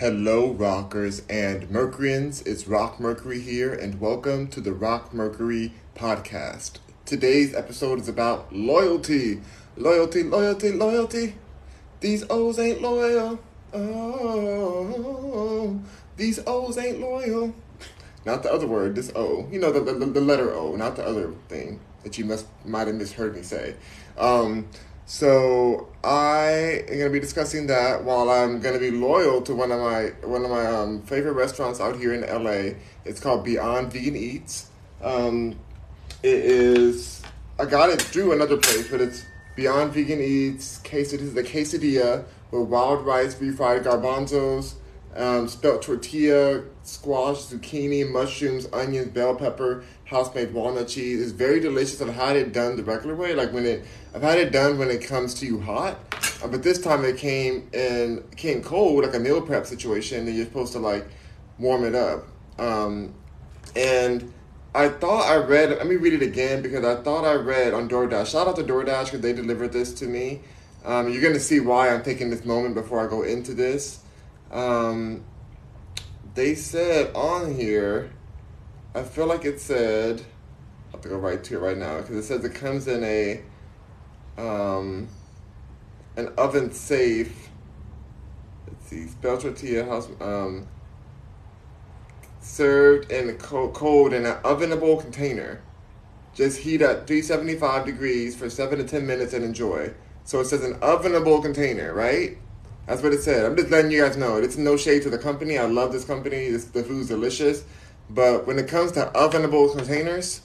Hello, rockers and Mercurians. It's Rock Mercury here, and welcome to the Rock Mercury podcast. Today's episode is about loyalty. Loyalty, loyalty, loyalty. These O's ain't loyal. Oh, these O's ain't loyal. Not the other word, this O. You know, the letter O, not the other thing that you might have misheard me say. So I am gonna be discussing that while I'm gonna be loyal to one of my favorite restaurants out here in LA. It's called Beyond Vegan Eats. I got it through another place, but it's Beyond Vegan Eats. Quesadilla, the quesadilla with wild rice, refried garbanzos, spelt tortilla, squash, zucchini, mushrooms, onions, bell pepper, house-made walnut cheese. It's very delicious. I've had it done the regular way, I've had it done when it comes to you hot, but this time it came cold, like a meal prep situation, and you're supposed to warm it up. And let me read it again, because I thought I read on DoorDash. Shout out to DoorDash, because they delivered this to me. You're gonna see why I'm taking this moment before I go into this. They said on here, I feel like it said, I have to go right to it right now, because it says it comes in an oven safe, let's see, spelt tortilla house, served in cold in an ovenable container. Just heat at 375 degrees for 7 to 10 minutes and enjoy. So it says an ovenable container, right? That's what it said. I'm just letting you guys know. It's no shade to the company. I love this company. The food's delicious. But when it comes to ovenable containers,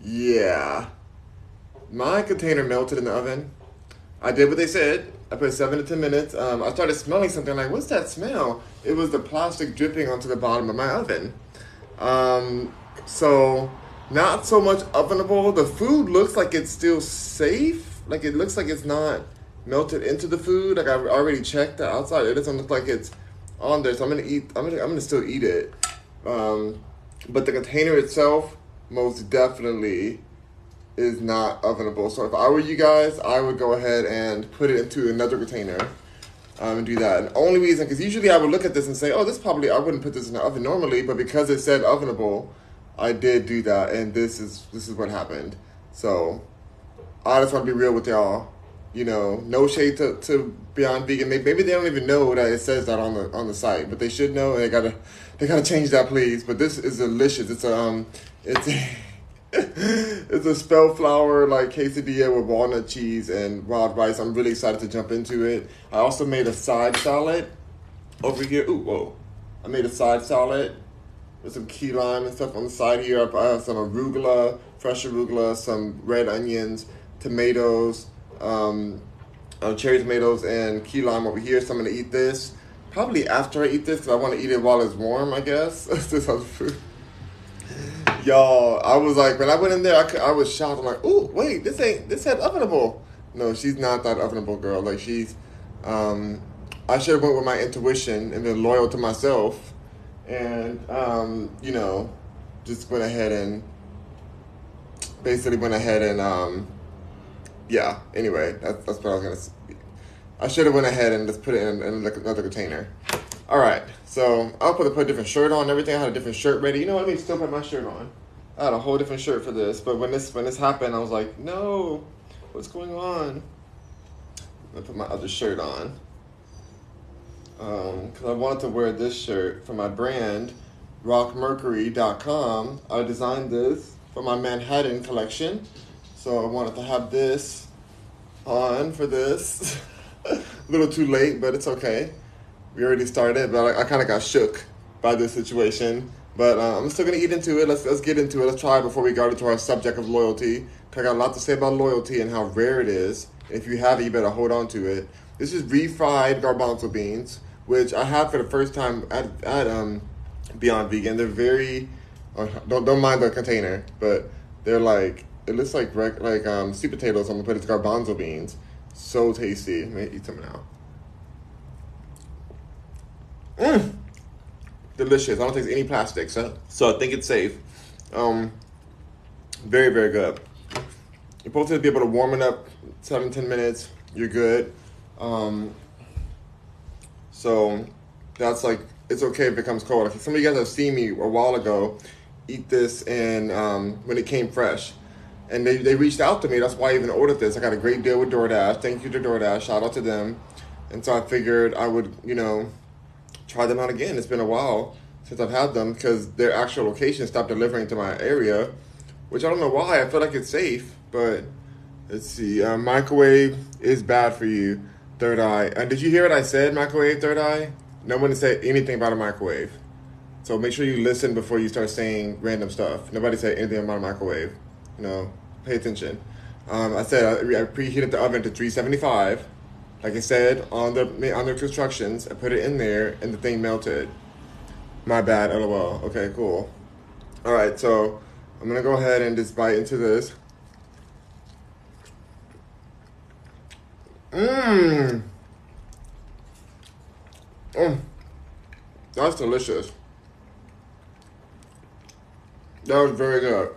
yeah. My container melted in the oven. I did what they said. I put 7 to 10 minutes. I started smelling something. I'm like, what's that smell? It was the plastic dripping onto the bottom of my oven. So, not so much ovenable. The food looks like it's still safe. Like, it looks like it's not melted into the food. Like, I already checked the outside. It doesn't look like it's on there, so I'm gonna still eat it. But the container itself most definitely is not ovenable. So if I were you guys, I would go ahead and put it into another container and do that. And the only reason, because usually I would look at this and say, oh, I wouldn't put this in the oven normally, but because it said ovenable, I did do that, and this is what happened. So I just want to be real with y'all. You know, no shade to Beyond Vegan. Maybe they don't even know that it says that on the site, but they should know. And they gotta change that, please. But this is delicious. It's a spelt flour quesadilla with walnut cheese and wild rice. I'm really excited to jump into it. I also made a side salad over here. Ooh, whoa! I made a side salad with some key lime and stuff on the side here. I have some arugula, fresh arugula, some red onions, tomatoes. Cherry tomatoes and key lime over here. So I'm going to eat this probably after I eat this, because I want to eat it while it's warm, I guess. This other food. Y'all, I was like, when I went in there, I was shocked. I'm like, ooh, wait, this had ovenable. No, she's not that ovenable, girl. I should have went with my intuition and been loyal to myself and, just went ahead and yeah, anyway, that's what I was going to say. I should have went ahead and just put it in another container. All right, so I'll put a different shirt on and everything. I had a different shirt ready. You know what I mean? Still put my shirt on. I had a whole different shirt for this, but when this happened, I was like, no, what's going on? I put my other shirt on because I wanted to wear this shirt for my brand, rockmercury.com. I designed this for my Manhattan collection. So I wanted to have this on for this. A little too late, but it's okay. We already started, but I kind of got shook by this situation. But I'm still going to eat into it. Let's get into it. Let's try it before we go into our subject of loyalty. I got a lot to say about loyalty and how rare it is. If you have it, you better hold on to it. This is refried garbanzo beans, which I had for the first time at Beyond Vegan. They're very... don't mind the container, but they're like... It looks like sweet potatoes. I'm gonna put it to garbanzo beans. So tasty. I'm gonna eat some now. Delicious. I don't taste any plastic, so I think it's safe. Very, very good. You're supposed to be able to warm it up 7-10 minutes. You're good. So that's like, it's okay if it comes cold. Like some of you guys have seen me a while ago eat this and when it came fresh. And they reached out to me. That's why I even ordered this. I got a great deal with DoorDash. Thank you to DoorDash. Shout out to them. And so I figured I would, you know, try them out again. It's been a while since I've had them because their actual location stopped delivering to my area, which I don't know why. I feel like it's safe, but let's see. Microwave is bad for you. Third eye. Did you hear what I said, microwave, third eye? No one said anything about a microwave. So make sure you listen before you start saying random stuff. Nobody said anything about a microwave. You know, pay attention. I said I preheated the oven to 375, like I said on the instructions. I put it in there and the thing melted. My bad, lol. Okay, cool. All right, so I'm gonna go ahead and just bite into this. That's delicious. That was very good.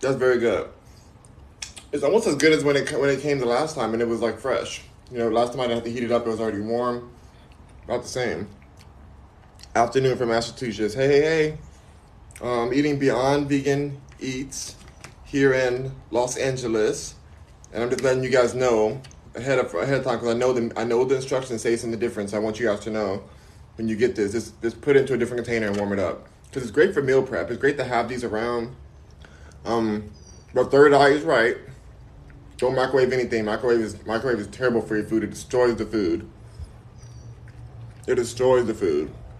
That's very good. It's almost as good as when it came the last time, and it was like fresh. You know, last time I didn't have to heat it up; it was already warm. About the same. Afternoon from Massachusetts. Hey. Eating Beyond Vegan Eats here in Los Angeles, and I'm just letting you guys know ahead of time because I know the instructions say something different. So I want you guys to know when you get this. Just put it into a different container and warm it up because it's great for meal prep. It's great to have these around. But third eye is right. Don't microwave anything. Microwave is terrible for your food. It destroys the food.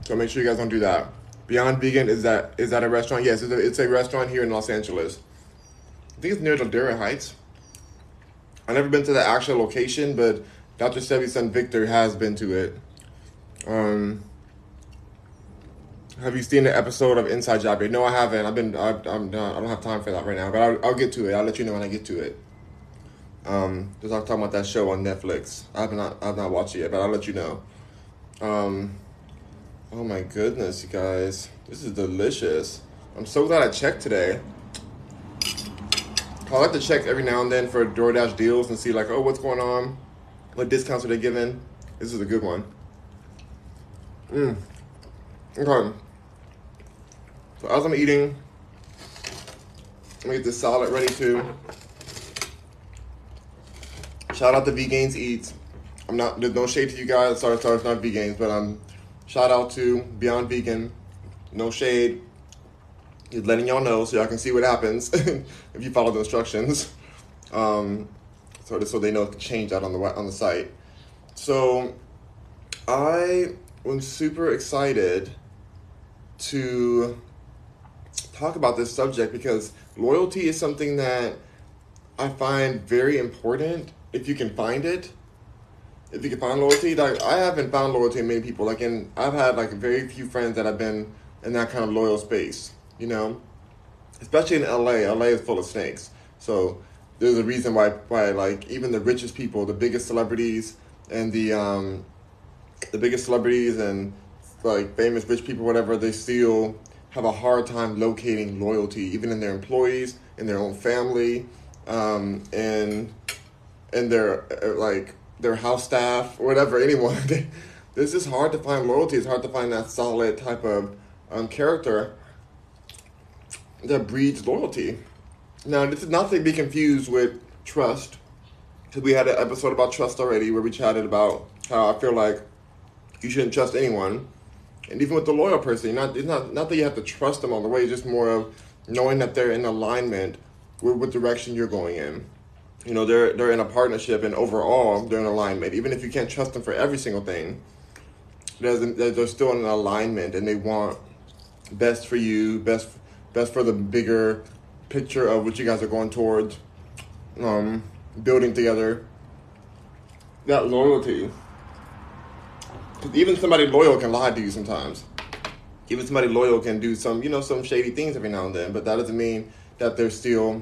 So make sure you guys don't do that. Beyond Vegan, is that a restaurant? Yes, it's a restaurant here in Los Angeles. I think it's near Ladera Heights. I've never been to the actual location, but Dr. Sebi's son Victor has been to it. Have you seen the episode of Inside Job? No, I haven't. I'm done. I don't have time for that right now, but I'll get to it. I'll let you know when I get to it. Because I'm talking about that show on Netflix. I've not watched it yet, but I'll let you know. Oh my goodness, you guys. This is delicious. I'm so glad I checked today. I like to check every now and then for DoorDash deals and see like, oh, what's going on? What discounts are they giving? This is a good one. Okay. So as I'm eating, I'm gonna get this salad ready too. Shout out to Vegans Eats. There's no shade to you guys. Sorry, it's not Vegans, but shout out to Beyond Vegan. No shade. Just letting y'all know so y'all can see what happens if you follow the instructions. So they know to change that on the site. So I'm super excited to talk about this subject because loyalty is something that I find very important if you can find it. If you can find loyalty, like I haven't found loyalty in many people. Like, and I've had like very few friends that have been in that kind of loyal space, you know, especially in LA. LA is full of snakes. So there's a reason why like even the richest people, the biggest celebrities and like famous rich people, whatever, they still have a hard time locating loyalty, even in their employees, in their own family, and their house staff or whatever, anyone. It's just hard to find loyalty. It's hard to find that solid type of character that breeds loyalty. Now, this is not to be confused with trust, because we had an episode about trust already where we chatted about how I feel like you shouldn't trust anyone. And even with the loyal person, it's not that you have to trust them all the way. It's just more of knowing that they're in alignment with what direction you're going in. You know, they're in a partnership, and overall, they're in alignment. Even if you can't trust them for every single thing, they're still in alignment, and they want best for you, best for the bigger picture of what you guys are going towards, building together. That loyalty. Even somebody loyal can lie to you sometimes. Even somebody loyal can do some shady things every now and then, but that doesn't mean that they're still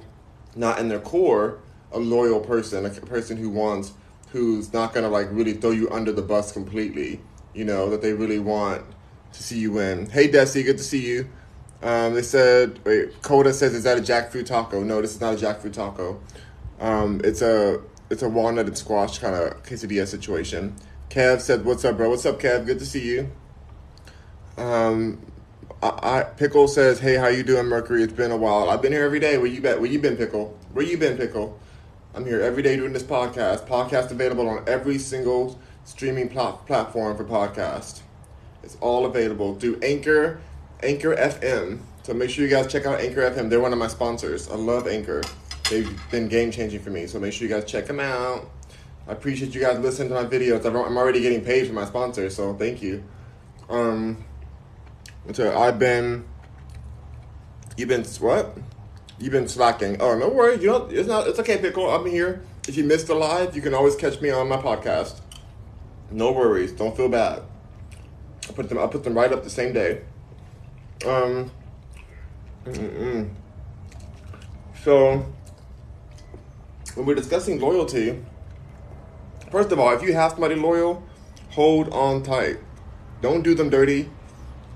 not in their core a loyal person, a person who's not going to like really throw you under the bus completely, you know, that they really want to see you win. Hey, Desi, good to see you. They said, wait, Coda says, is that a jackfruit taco? No, this is not a jackfruit taco. It's a walnut and squash kind of quesadilla situation. Kev said, what's up, bro? What's up, Kev? Good to see you. Pickle says, hey, how you doing, Mercury? It's been a while. I've been here every day. Where you been, Pickle? Where you been, Pickle? I'm here every day doing this podcast. Podcast available on every single streaming platform for podcast. It's all available. Do Anchor FM. So make sure you guys check out Anchor FM. They're one of my sponsors. I love Anchor. They've been game-changing for me. So make sure you guys check them out. I appreciate you guys listening to my videos. I'm already getting paid for my sponsors, so thank you. So You've been slacking. Oh, no worries. You know, it's okay, Pickle. I'm here. If you missed the live, you can always catch me on my podcast. No worries. Don't feel bad. I put them right up the same day. So when we're discussing loyalty, first of all, if you have somebody loyal, hold on tight. Don't do them dirty.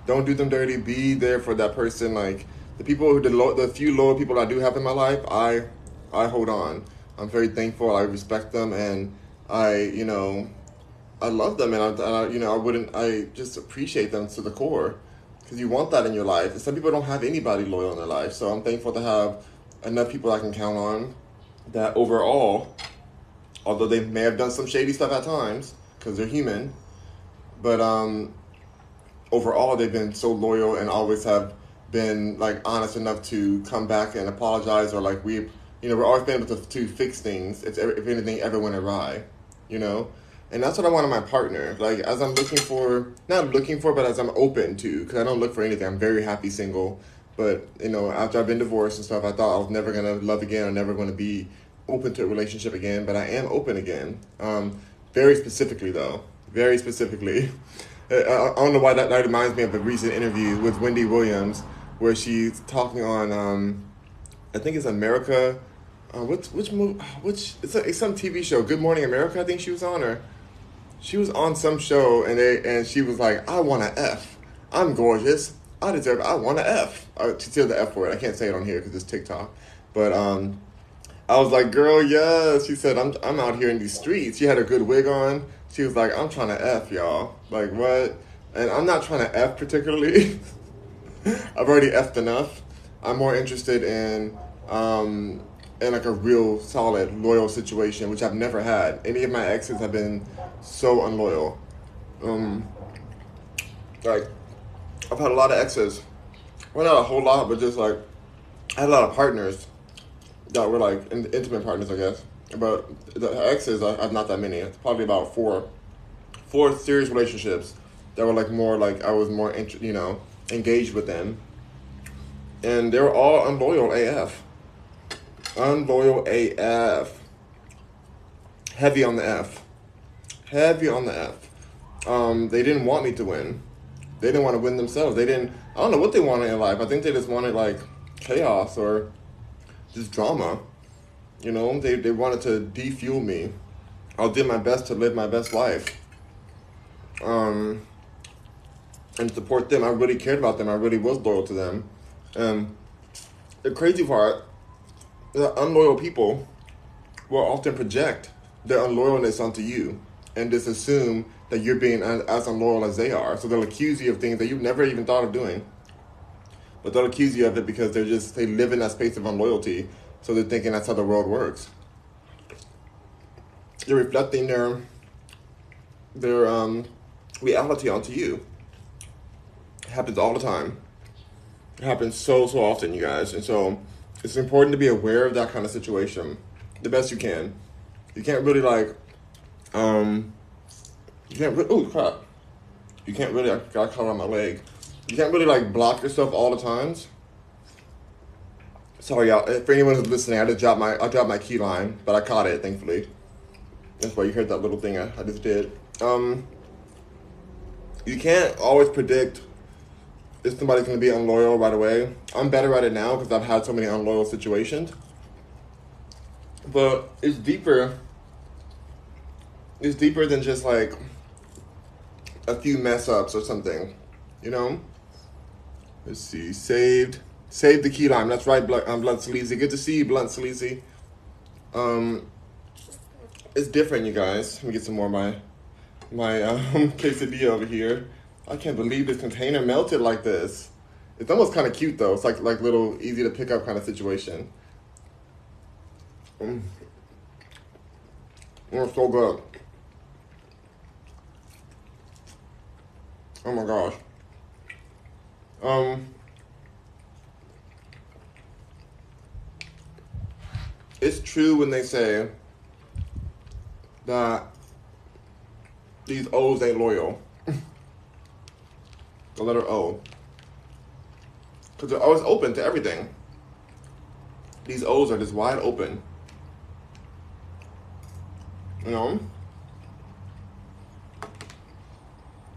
Don't do them dirty. Be there for that person. Like the people who the few loyal people I do have in my life, I hold on. I'm very thankful. I respect them, and I love them, and I just appreciate them to the core, because you want that in your life. And some people don't have anybody loyal in their life, so I'm thankful to have enough people I can count on that overall, although they may have done some shady stuff at times, because they're human, but overall they've been so loyal and always have been like honest enough to come back and apologize, or like we're always been able to fix things if anything ever went awry, you know? And that's what I want in my partner. Like, as I'm as I'm open to, because I don't look for anything. I'm very happy single. But, you know, after I've been divorced and stuff, I thought I was never going to love again or never going to be open to a relationship again. But I am open again. Very specifically, though. Very specifically. I don't know why that reminds me of a recent interview with Wendy Williams, where she's talking on, I think it's America. It's some TV show, Good Morning America, I think she was on, or... She was on some show, and she was like, I want an F. I'm gorgeous. I deserve it. I want an F. She said the F word. I can't say it on here because it's TikTok. But I was like, girl, yes. She said, I'm out here in these streets. She had a good wig on. She was like, I'm trying to F, y'all. Like, what? And I'm not trying to F particularly. I've already F'd enough. I'm more interested in like a real solid loyal situation, which I've never had. Any of my exes have been so unloyal. Like, I've had a lot of exes. Well, not a whole lot, but just like, I had a lot of partners that were like intimate partners, I guess. But the exes, I've not that many. It's probably about four serious relationships that were like more like I was more engaged with them, and they were all unloyal AF. Unloyal AF. Heavy on the F. They didn't want me to win. They didn't want to win themselves. I don't know what they wanted in life. I think they just wanted like chaos or just drama. You know, they wanted to defuel me. I did my best to live my best life. And support them. I really cared about them. I really was loyal to them. The crazy part, the unloyal people will often project their unloyalness onto you and just assume that you're being as unloyal as they are. So they'll accuse you of things that you've never even thought of doing. But they'll accuse you of it because they live in that space of unloyalty. So they're thinking that's how the world works. They're reflecting their reality onto you. It happens all the time. It happens so often, you guys. And so it's important to be aware of that kind of situation the best you can. You can't really I got caught on my leg. You can't really like block yourself all the times. Sorry, y'all. For anyone who's listening, I dropped my key line, but I caught it, thankfully. That's why you heard that little thing I just did. You can't always predict if somebody's going to be unloyal right away. I'm better at it now because I've had so many unloyal situations. But it's deeper. It's deeper than just like a few mess ups or something, you know? Let's see. Saved the key lime. That's right, Blunt Sleazy. Good to see you, Blunt Sleazy. It's different, you guys. Let me get some more of my my quesadilla over here. I can't believe this container melted like this. It's almost kind of cute though. It's like little easy to pick up kind of situation. It's so good. Oh my gosh. It's true when they say that these O's ain't loyal. The letter O. Because they're always open to everything. These O's are just wide open. You know?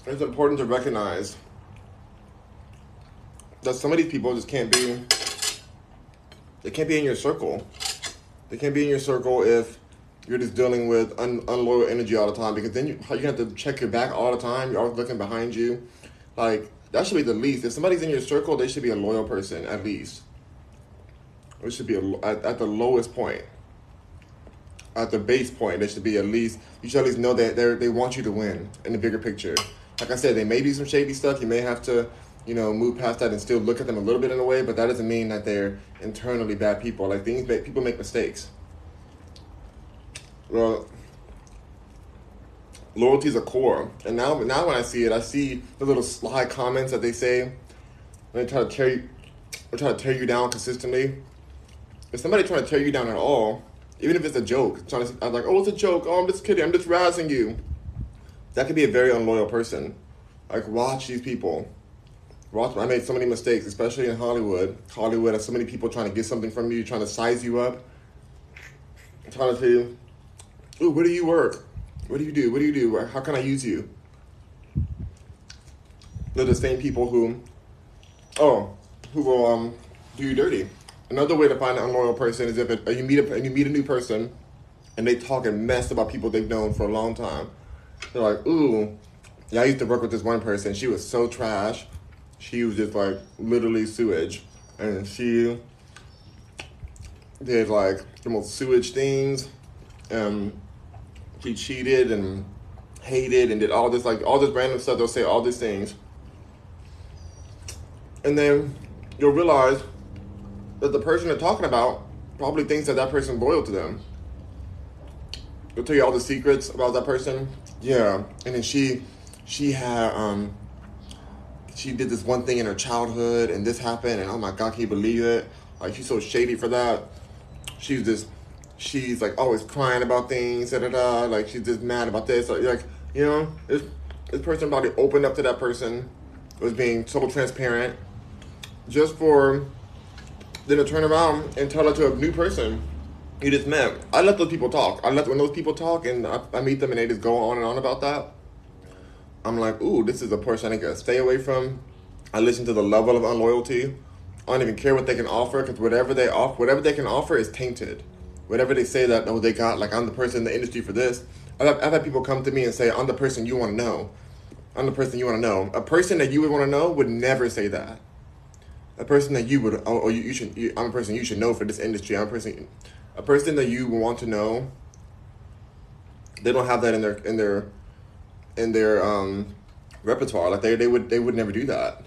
It's important to recognize that some of these people just can't be, they can't be in your circle. They can't be in your circle if you're just dealing with unloyal energy all the time, because then you have to check your back all the time. You're always looking behind you. Like, that should be the least. If somebody's in your circle, they should be a loyal person, at least. It should be at the lowest point. At the base point, they should be at least, you should at least know that they want you to win in the bigger picture. Like I said, they may do some shady stuff. You may have to, you know, move past that and still look at them a little bit in a way, but that doesn't mean that they're internally bad people. Like, things make, people make mistakes. Well, loyalty is a core. And now when I see it, I see the little sly comments that they say when they try to tear you down consistently. If somebody's trying to tear you down at all, even if it's a joke, trying to, I'm like, oh, it's a joke. Oh, I'm just kidding. I'm just razzing you. That could be a very unloyal person. Like, watch these people. I made so many mistakes, especially in Hollywood. Hollywood has so many people trying to get something from you, trying to size you up, trying to tell you, ooh, where do you work? What do you do? What do you do? How can I use you? They're the same people who will do you dirty. Another way to find an unloyal person is if you meet a new person and they talk and mess about people they've known for a long time. They're like, ooh, yeah, I used to work with this one person. She was so trash. She was just, like, literally sewage. And she did, like, the most sewage things. She cheated and hated and did all this, like, all this random stuff. They'll say all these things. And then you'll realize that the person they're talking about probably thinks that person's loyal to them. They'll tell you all the secrets about that person. Yeah. And then she had, she did this one thing in her childhood, and this happened, and oh my God, can you believe it? Like, she's so shady for that. She's like always crying about things, da da da. Like, she's just mad about this. Like you know, this person probably opened up to that person, was being so transparent, just for them to turn around and tell it to a new person you just met. I let those people talk. When those people talk, and I meet them, and they just go on and on about that. I'm like, ooh, this is a person I gotta stay away from. I listen to the level of unloyalty. I don't even care what they can offer, because whatever they can offer is tainted. Whatever they say that, oh, they got, like, I'm the person in the industry for this. I've had people come to me and say, I'm the person you want to know. I'm the person you want to know. A person that you would want to know would never say that. A person that you would, oh, you should, I'm a person you should know for this industry. A person that you want to know, they don't have that in their repertoire. Like, they would never do that.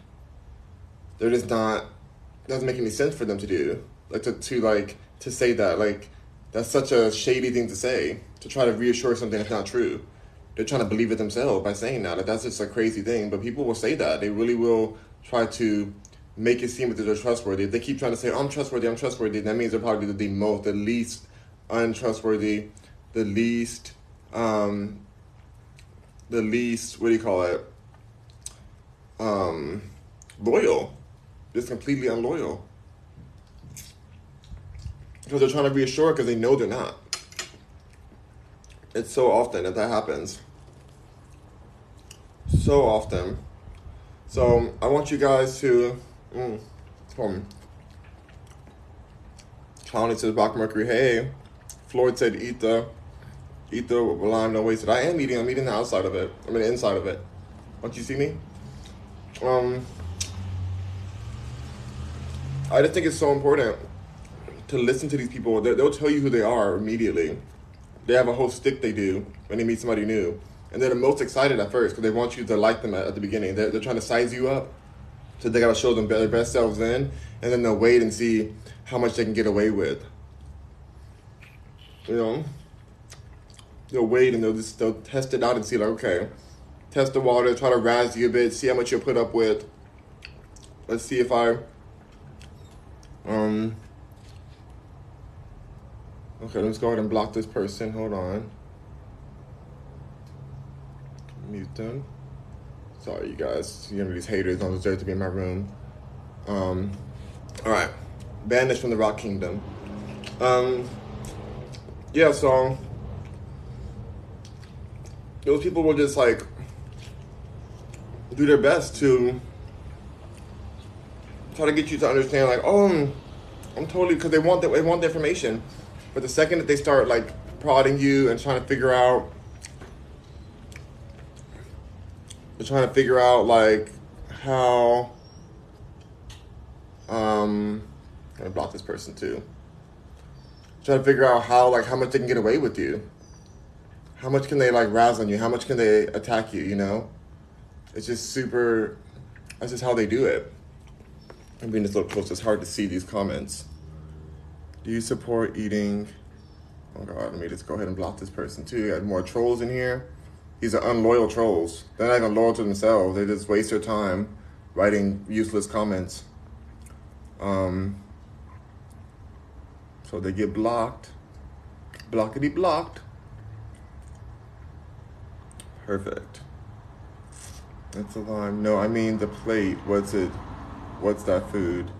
They're just not, it doesn't make any sense for them to do, like to say that. Like, that's such a shady thing to say, to try to reassure something that's not true. They're trying to believe it themselves by saying that. Like, that's just a crazy thing, but people will say that. They really will try to make it seem that they're trustworthy. If they keep trying to say, oh, I'm trustworthy, that means they're probably the least untrustworthy, the least, what do you call it, loyal. Just completely unloyal. Because they're trying to reassure, because they know they're not. It's so often that happens. So often. So, I want you guys to... Colony says, Rock Mercury, hey. Floyd said, eat the lime, no wasted. I am eating. I'm eating the outside of it. I mean, the inside of it. Don't you see me? I just think it's so important to listen to these people. They'll tell you who they are immediately. They have a whole stick they do when they meet somebody new. and they're the most excited at first because they want you to like them at the beginning. They're trying to size you up, so they gotta show them their best selves in, and then they'll wait and see how much they can get away with. You know, they'll wait and they'll test it out and see, like, okay, test the water, try to razz you a bit, see how much you'll put up with. Let's see if I, okay, let's go ahead and block this person. Hold on. Mute them. Sorry, you guys. You know, these haters don't deserve to be in my room. All right. Banished from the Rock Kingdom. Yeah, so those people will just, like, do their best to try to get you to understand, like, oh, I'm totally, because they want the information. But the second that they start, like, prodding you and trying to figure out, like, how, I'm gonna block this person too. Trying to figure out how, like, how much they can get away with you. How much can they, like, razz on you? How much can they attack you, you know? It's just super, that's just how they do it. I'm being this little close, it's hard to see these comments. Do you support eating? Oh God, let me just go ahead and block this person too. You got more trolls in here. These are unloyal trolls. They're not even loyal to themselves. They just waste their time writing useless comments. So they get blocked. Blockity blocked. Perfect. That's a lime. No, I mean the plate. What's it? What's that food?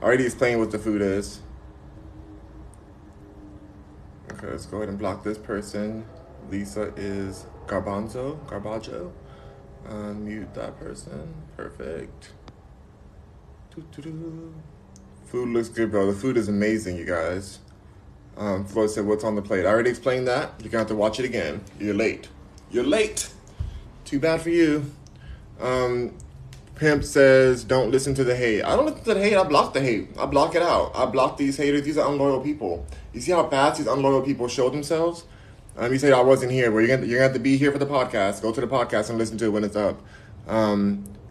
I already explained what the food is. Okay, let's go ahead and block this person. Lisa is Garbaggio. Mute that person. Perfect. Doo-doo-doo. Food looks good, bro. The food is amazing, you guys. Floyd said, what's on the plate? I already explained that. You're gonna have to watch it again. You're late. You're late. Too bad for you. Pimp says, don't listen to the hate. I don't listen to the hate. I block the hate. I block it out. I block these haters. These are unloyal people. You see how fast these unloyal people show themselves? You say, I wasn't here. Well, you're gonna have to be here for the podcast. Go to the podcast and listen to it when it's up.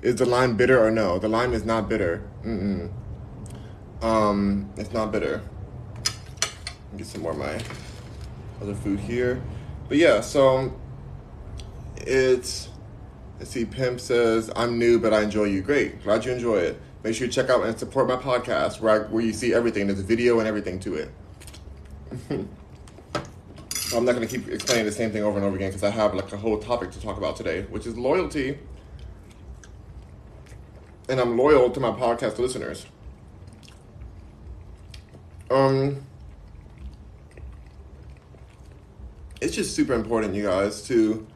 Is the lime bitter or no? The lime is not bitter. Mm-mm. It's not bitter. Let me get some more of my other food here. But yeah, so it's... Let's see, Pimp says, I'm new, but I enjoy you. Great. Glad you enjoy it. Make sure you check out and support my podcast where you see everything. There's a video and everything to it. I'm not going to keep explaining the same thing over and over again because I have, like, a whole topic to talk about today, which is loyalty. And I'm loyal to my podcast listeners. It's just super important, you guys, to...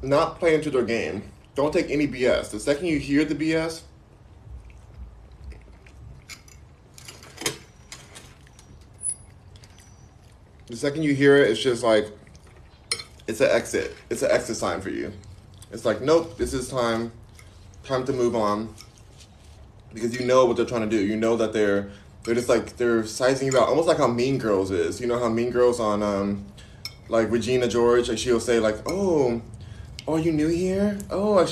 not play into their game. Don't take any BS. The second you hear the BS, it's just like, it's an exit. It's an exit sign for you. It's like, nope, this is time. Time to move on. Because you know what they're trying to do. You know that they're just like, they're sizing you out. Almost like how Mean Girls is. You know how Mean Girls on, like, Regina George, like, she'll say, like, oh, are you new here? Oh, I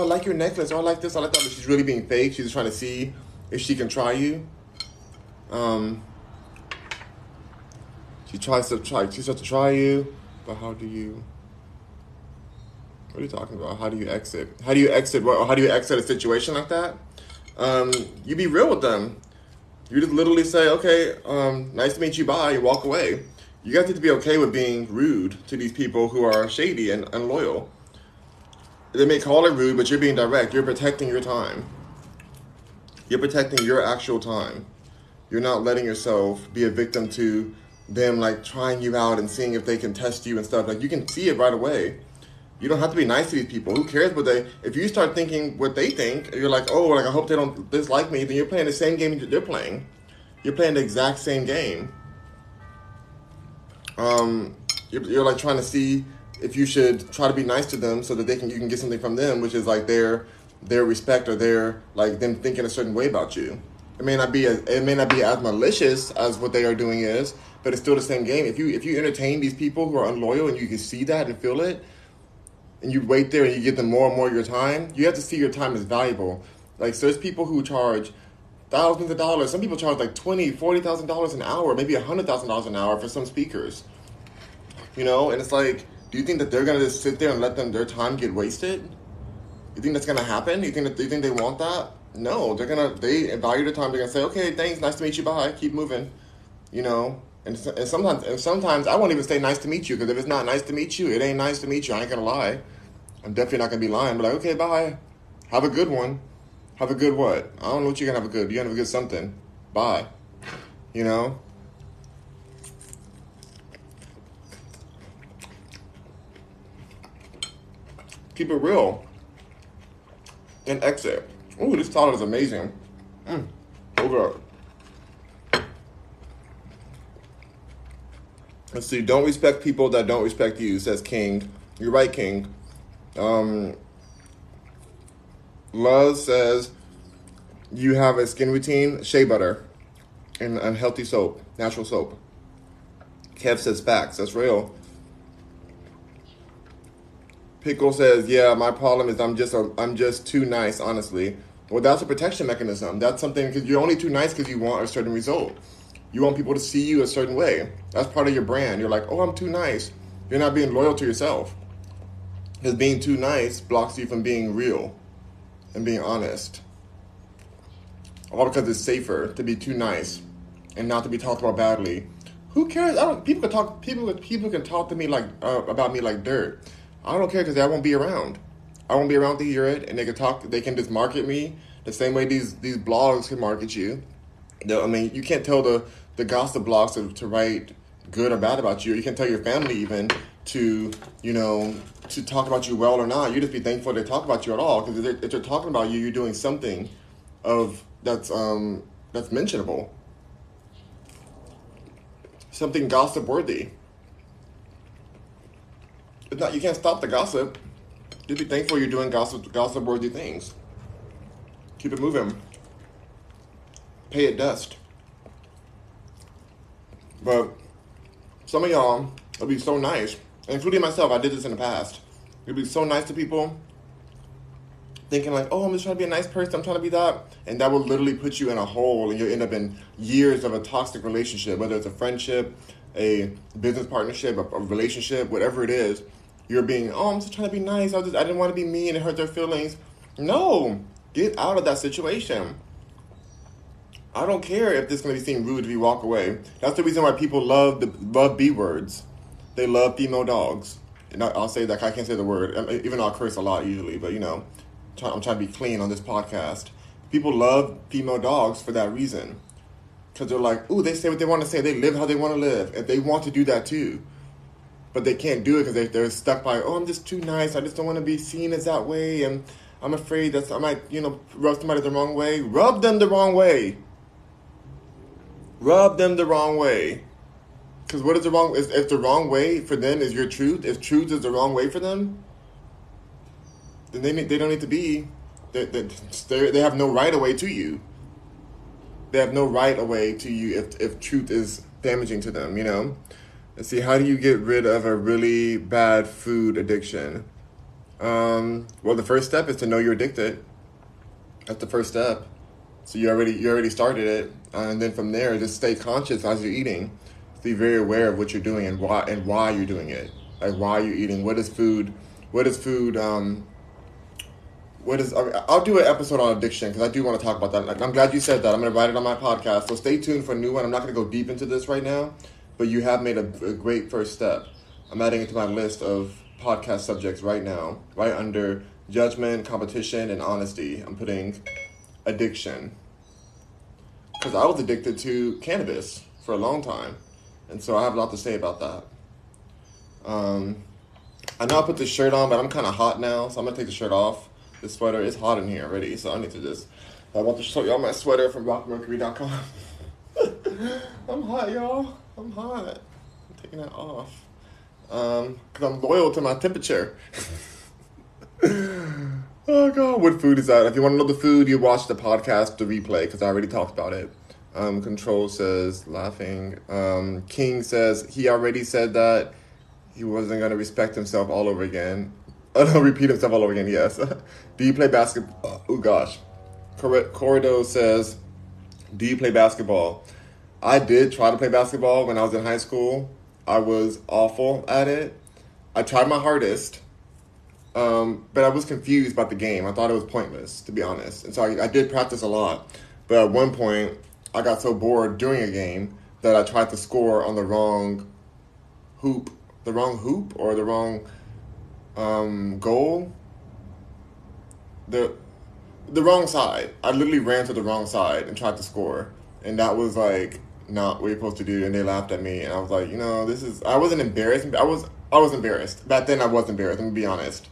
like your necklace. Oh, I like this. I like that. But she's really being fake. She's just trying to see if she can try you. She starts to try you. But how do you? What are you talking about? How do you exit? How do you exit? What? How do you exit a situation like that? You be real with them. You just literally say, okay, nice to meet you. Bye. You walk away. You guys need to be okay with being rude to these people who are shady and unloyal. They may call it rude, but you're being direct. You're protecting your time. You're protecting your actual time. You're not letting yourself be a victim to them, like, trying you out and seeing if they can test you and stuff. Like, you can see it right away. You don't have to be nice to these people. Who cares what they... If you start thinking what they think, you're like, oh, like, I hope they don't dislike me, then you're playing the same game that they're playing. You're playing the exact same game. You're like trying to see if you should try to be nice to them so that you can get something from them, which is like their respect or their, like, them thinking a certain way about you. It may not be as malicious as what they are doing is, but it's still the same game. If you entertain these people who are unloyal and you can see that and feel it, and you wait there and you give them more and more of your time, you have to see your time as valuable. Like, so there's people who charge thousands of dollars. Some people charge like $20,000, $40,000 an hour, maybe $100,000 an hour for some speakers. You know, and it's like, do you think that they're going to just sit there and let them their time get wasted? You think that's going to happen? You think they want that? No, they value their time. They're going to say, okay, thanks, nice to meet you, bye, keep moving. You know, and sometimes I won't even say nice to meet you, because if it's not nice to meet you, it ain't nice to meet you. I ain't going to lie. I'm definitely not going to be lying. But like, okay, bye. Have a good one. Have a good what? I don't know what you're going to have a good. You're going to have a good something. Bye. You know? Keep it real. And exit. Ooh, this salad is amazing. Over. Let's see. Don't respect people that don't respect you, says King. You're right, King. Love says, you have a skin routine, shea butter, and unhealthy soap, natural soap. Kev says facts. That's real. Pickle says, yeah, my problem is I'm just too nice, honestly. Well, that's a protection mechanism. That's something, because you're only too nice because you want a certain result. You want people to see you a certain way. That's part of your brand. You're like, oh, I'm too nice. You're not being loyal to yourself. Because being too nice blocks you from being real and being honest. All because it's safer to be too nice and not to be talked about badly. Who cares? People can talk to me like about me like dirt. I don't care, because I won't be around. I won't be around to hear it, and they can talk. They can just market me the same way these blogs can market you. I mean, you can't tell the gossip blogs to write good or bad about you. You can't tell your family even to talk about you well or not. You just be thankful they talk about you at all, because if they're talking about you, you're doing something of that's mentionable, something gossip worthy. It's not, you can't stop the gossip. Just be thankful you're doing gossip-worthy things. Keep it moving. Pay it dust. But some of y'all will be so nice, including myself. I did this in the past. You'll be so nice to people, thinking like, oh, I'm just trying to be a nice person. I'm trying to be that. And that will literally put you in a hole, and you'll end up in years of a toxic relationship, whether it's a friendship, a business partnership, a relationship, whatever it is. You're being, oh, I'm just trying to be nice. I didn't want to be mean and hurt their feelings. No, get out of that situation. I don't care if this is going to be seen rude if you walk away. That's the reason why people love B words. They love female dogs. And I'll say that, I can't say the word, even though I curse a lot usually, but you know, I'm trying to be clean on this podcast. People love female dogs for that reason. Because they're like, ooh, they say what they want to say. They live how they want to live. And they want to do that too. But they can't do it because they're stuck by, oh, I'm just too nice. I just don't want to be seen as that way. And I'm afraid that I might, rub somebody the wrong way. Rub them the wrong way. Rub them the wrong way. Because what is the wrong way? If the wrong way for them is your truth, if truth is the wrong way for them, then they don't need to be. They have no right away to you. They have no right away to you if truth is damaging to them, you know? Let's see, how do you get rid of a really bad food addiction? Well, the first step is to know you're addicted. That's the first step. So you already started it. And then from there, just stay conscious as you're eating. Be very aware of what you're doing and why you're doing it. Like, why you're eating. I'll do an episode on addiction, because I do want to talk about that. Like, I'm glad you said that. I'm going to write it on my podcast. So stay tuned for a new one. I'm not going to go deep into this right now, but you have made a great first step. I'm adding it to my list of podcast subjects right now, right under judgment, competition, and honesty. I'm putting addiction. Because I was addicted to cannabis for a long time. And so I have a lot to say about that. I know I put this shirt on, but I'm kind of hot now, so I'm going to take the shirt off. The sweater is hot in here already, so I need to just... I want to show y'all my sweater from rockmercury.com. I'm hot, y'all. I'm hot. I'm taking that off. Because I'm loyal to my temperature. Oh, God. What food is that? If you want to know the food, you watch the podcast, the replay, because I already talked about it. Control says, laughing. King says, he already said that he wasn't going to respect himself all over again. Oh, no, repeat himself all over again, yes. Do you play basketball? Oh, gosh. Cordo says, do you play basketball? I did try to play basketball when I was in high school. I was awful at it. I tried my hardest, but I was confused about the game. I thought it was pointless, to be honest. And so I did practice a lot. But at one point, I got so bored during a game that I tried to score on the wrong hoop. The wrong hoop or the wrong goal? The wrong side. I literally ran to the wrong side and tried to score. And that was like not what you're supposed to do. And they laughed at me. And I was like, you know, this is... I wasn't embarrassed. I was embarrassed. Back then I was embarrassed. I'm going to be honest.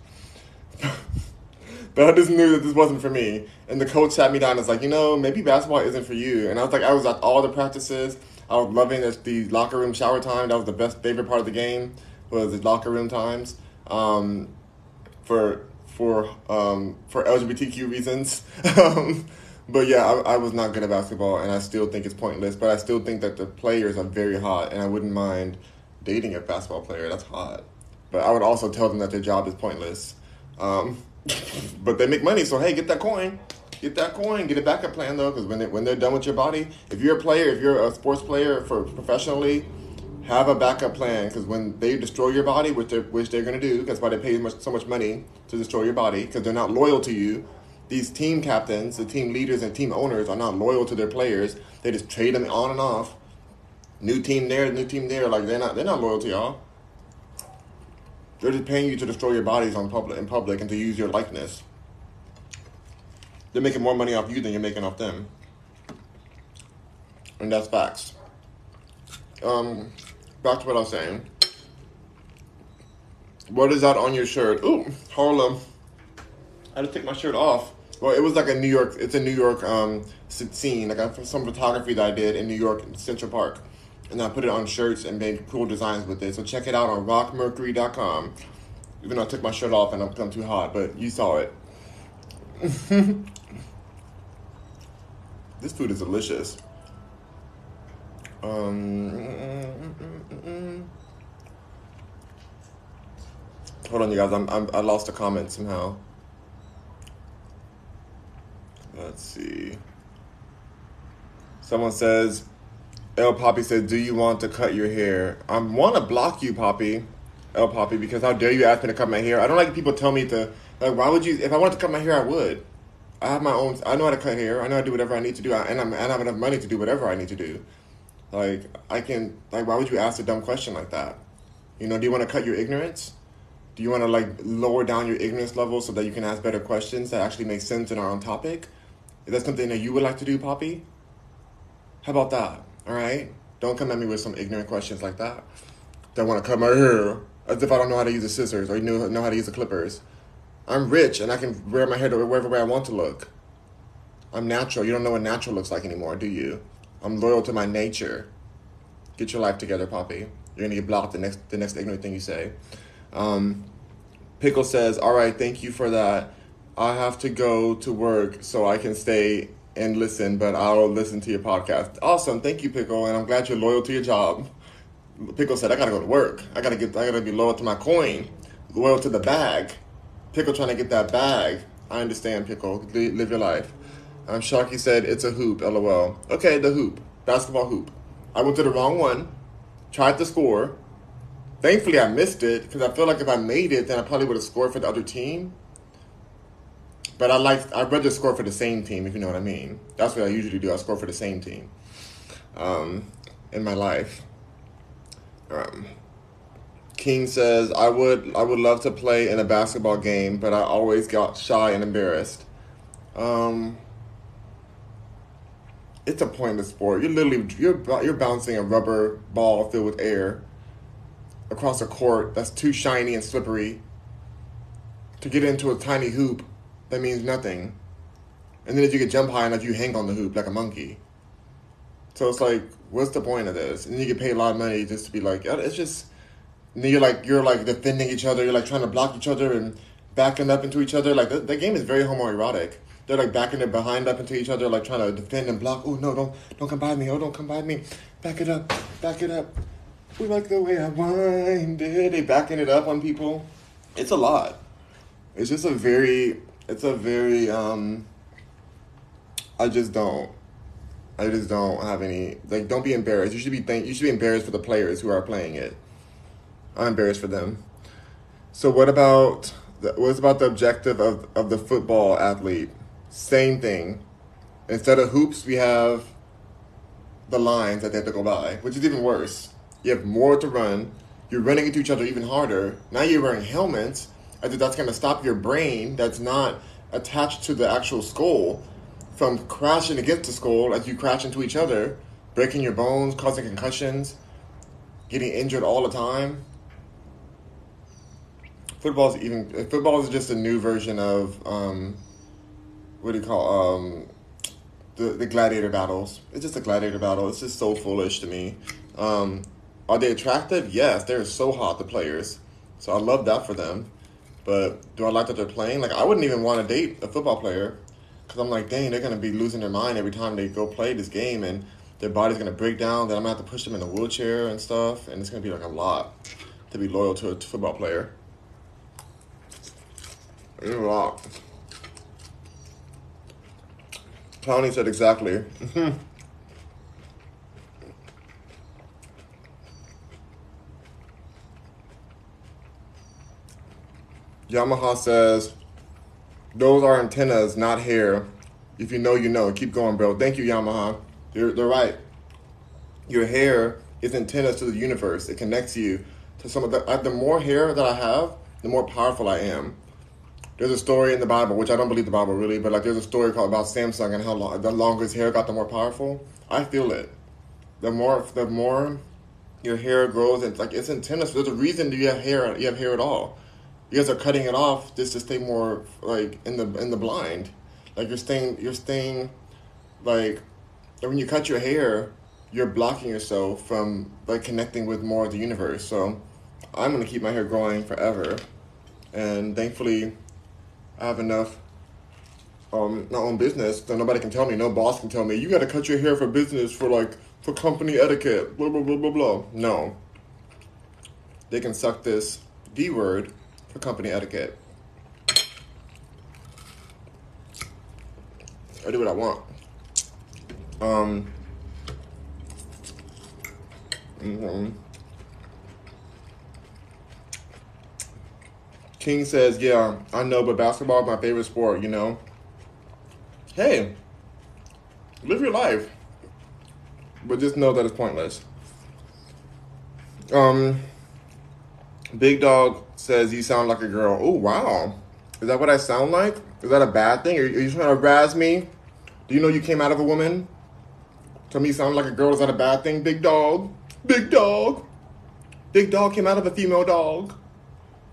But I just knew that this wasn't for me. And the coach sat me down and was like, you know, maybe basketball isn't for you. And I was at all the practices. I was loving the locker room shower time. That was the best favorite part of the game was the locker room times. For LGBTQ reasons. But yeah, I was not good at basketball, and I still think it's pointless. But I still think that the players are very hot, and I wouldn't mind dating a basketball player. That's hot. But I would also tell them that their job is pointless. But they make money, so hey, get that coin. Get that coin. Get a backup plan, though, because when they're done with your body, if you're a player, if you're a sports player for professionally, have a backup plan, because when they destroy your body, which they're going to do, that's why they pay so much money to destroy your body, because they're not loyal to you. These team captains, the team leaders and team owners are not loyal to their players. They just trade them on and off. New team there, new team there. Like, they're not loyal to y'all. They're just paying you to destroy your bodies in public and to use your likeness. They're making more money off you than you're making off them. And that's facts. Back to what I was saying. What is that on your shirt? Ooh, Harlem. I had to take my shirt off. Well, it was like a New York scene. Like, I have some photography that I did in New York, Central Park. And I put it on shirts and made cool designs with it. So check it out on rockmercury.com. Even though I took my shirt off and I'm too hot, but you saw it. This food is delicious. Hold on, you guys. I lost a comment somehow. Let's see. Someone says, El Poppy said, do you want to cut your hair? I want to block you, Poppy. El Poppy, because how dare you ask me to cut my hair? I don't like people tell me to, like, why would you, if I wanted to cut my hair, I would. I have my own, I know how to cut hair. I know how to do whatever I need to do. And I have enough money to do whatever I need to do. Like, I can, like, why would you ask a dumb question like that? You know, do you want to cut your ignorance? Do you want to, like, lower down your ignorance level so that you can ask better questions that actually make sense and are on topic? Is that something that you would like to do, Poppy? How about that? All right? Don't come at me with some ignorant questions like that. Don't want to cut my hair as if I don't know how to use the scissors or know how to use the clippers. I'm rich, and I can wear my hair to wherever way I want to look. I'm natural. You don't know what natural looks like anymore, do you? I'm loyal to my nature. Get your life together, Poppy. You're going to get blocked the next ignorant thing you say. Pickle says, all right, thank you for that. I have to go to work so I can stay and listen, but I'll listen to your podcast. Awesome. Thank you, Pickle, and I'm glad you're loyal to your job. Pickle said, I got to go to work. I got to be loyal to my coin, loyal to the bag. Pickle trying to get that bag. I understand, Pickle. Live your life. Sharky said, it's a hoop, LOL. Okay, the hoop. Basketball hoop. I went to the wrong one. Tried to score. Thankfully, I missed it, because I feel like if I made it, then I probably would have scored for the other team. But I'd rather score for the same team, if you know what I mean. That's what I usually do. I score for the same team in my life. King says, I would love to play in a basketball game, but I always got shy and embarrassed. It's a pointless sport. You're bouncing a rubber ball filled with air across a court that's too shiny and slippery to get into a tiny hoop. That means nothing. And then if you could jump high enough, you hang on the hoop like a monkey. So it's like, what's the point of this? And you get paid a lot of money just to be like, it's just... And then you're like defending each other. You're like trying to block each other and backing up into each other. Like, that game is very homoerotic. They're like backing their behind up into each other, like trying to defend and block. Oh no, don't come by me. Oh, don't come by me. Back it up. Back it up. We like the way I wind it. They backing it up on people. It's a lot. It's just a very, I just don't have any, like, don't be embarrassed. You should be embarrassed for the players who are playing it. I'm embarrassed for them. So what's about the objective of the football athlete? Same thing. Instead of hoops, we have the lines that they have to go by, which is even worse. You have more to run. You're running into each other even harder. Now you're wearing helmets. I think that's going to stop your brain that's not attached to the actual skull from crashing against the skull as you crash into each other, breaking your bones, causing concussions, getting injured all the time. Football is just a new version of the gladiator battles. It's just a gladiator battle. It's just so foolish to me. Are they attractive? Yes, they're so hot, the players. So I love that for them. But do I like that they're playing? Like, I wouldn't even want to date a football player because I'm like, dang, they're going to be losing their mind every time they go play this game, and their body's going to break down. Then I'm going to have to push them in a wheelchair and stuff, and it's going to be like a lot to be loyal to a football player. It's a lot. Clowney said exactly. Yamaha says, those are antennas, not hair. If you know, you know. Keep going, bro. Thank you, Yamaha. They're right. Your hair is antennas to the universe. It connects you to some of the more hair that I have, the more powerful I am. There's a story in the Bible, which I don't believe the Bible really, but like there's a story about Samson and how the longer his hair got, the more powerful. I feel it. The more your hair grows, it's like it's antennas. There's a reason you have hair at all. You guys are cutting it off just to stay more like in the blind, like you're staying, like when you cut your hair, you're blocking yourself from like connecting with more of the universe. So I'm gonna keep my hair growing forever, and thankfully, I have enough. My own business, so nobody can tell me. No boss can tell me you gotta cut your hair for business, for company etiquette. Blah blah blah blah blah. No. They can suck this D word. For company etiquette. I do what I want. King says, yeah, I know, but basketball is my favorite sport, you know. Hey, live your life. But just know that it's pointless. Big Dog says, you sound like a girl. Oh, wow. Is that what I sound like? Is that a bad thing? Are you trying to harass me? Do you know you came out of a woman? Tell me you sound like a girl. Is that a bad thing? Big Dog. Big Dog. Big Dog came out of a female dog.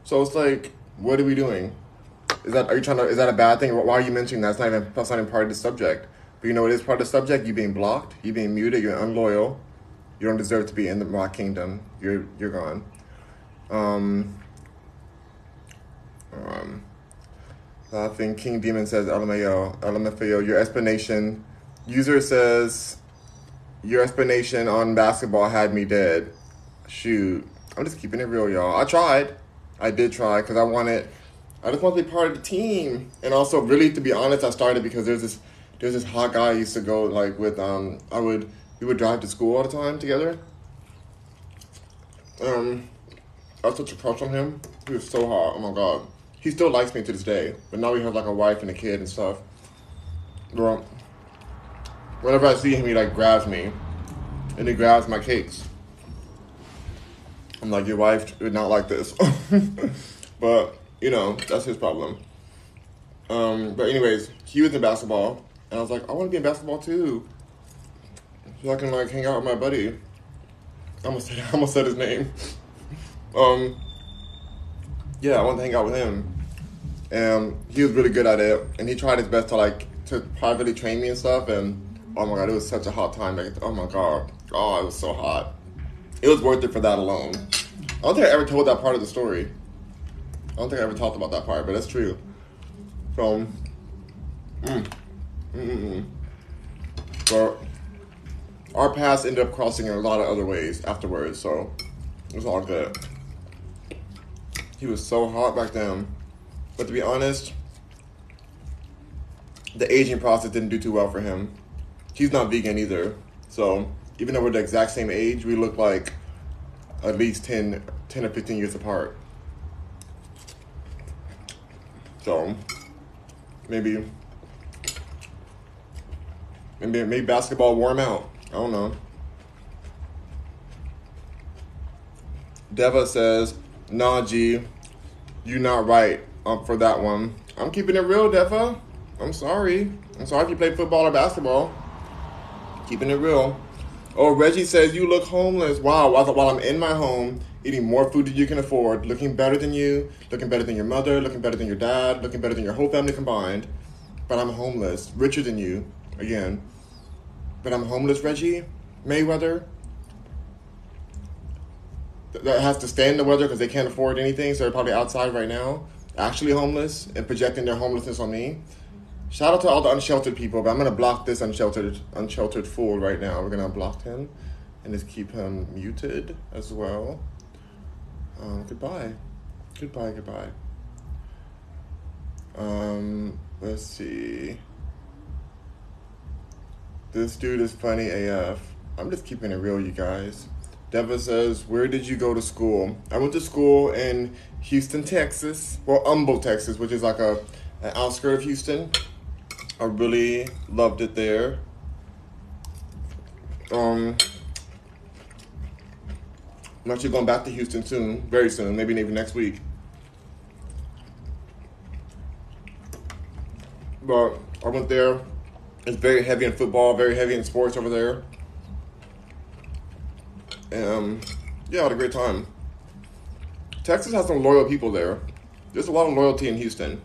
So it's like, what are we doing? Is that a bad thing? Why are you mentioning that? That's not even part of the subject. But you know, it is part of the subject. You being blocked. You being muted. You're unloyal. You don't deserve to be in my kingdom. You're gone. I think King Demon says LMFAO. Your explanation on basketball had me dead. Shoot, I'm just keeping it real, y'all. I did try because I just want to be part of the team. And also, really, to be honest, I started because there's this hot guy I used to go like with. We would drive to school all the time together. I was such a crush on him. He was so hot. Oh my god. He still likes me to this day. But now he has like a wife and a kid and stuff. Girl, whenever I see him, he like grabs me. And he grabs my cakes. I'm like, your wife would not like this. But, you know, that's his problem. But anyways, he was in basketball. And I was like, I want to be in basketball too. So I can like hang out with my buddy. I almost said his name. Yeah, I wanted to hang out with him. He was really good at it, and he tried his best to privately train me and stuff. And oh my god, it was such a hot time. Like, oh my god, oh, it was so hot. It was worth it for that alone. I don't think I ever told that part of the story. I don't think I ever talked about that part, but that's true. So But our paths ended up crossing in a lot of other ways afterwards, so it was all good. He was so hot back then. But to be honest, the aging process didn't do too well for him. He's not vegan either. So even though we're the exact same age, we look like at least 10 or 15 years apart. So maybe basketball wore him out. I don't know. Deva says, nah, G, you not right for that one. I'm keeping it real, Deva. I'm sorry. I'm sorry if you play football or basketball. Keeping it real. Oh, Reggie says, you look homeless. Wow, while I'm in my home, eating more food than you can afford, looking better than you, looking better than your mother, looking better than your dad, looking better than your whole family combined. But I'm homeless, richer than you, again. But I'm homeless, Reggie Mayweather. That has to stand the weather because they can't afford anything, so they're probably outside right now, actually homeless and projecting their homelessness on me. Shout out to all the unsheltered people, but I'm going to block this unsheltered fool right now. We're going to block him and just keep him muted as well. Goodbye. Let's see. This dude is funny AF. I'm just keeping it real, you guys. Deva says, where did you go to school? I went to school in Houston, Texas. Well, Humble, Texas, which is like an outskirt of Houston. I really loved it there. I'm actually going back to Houston soon, very soon, maybe even next week. But I went there. It's very heavy in football, very heavy in sports over there. And yeah, I had a great time. Texas has some loyal people there. There's a lot of loyalty in Houston.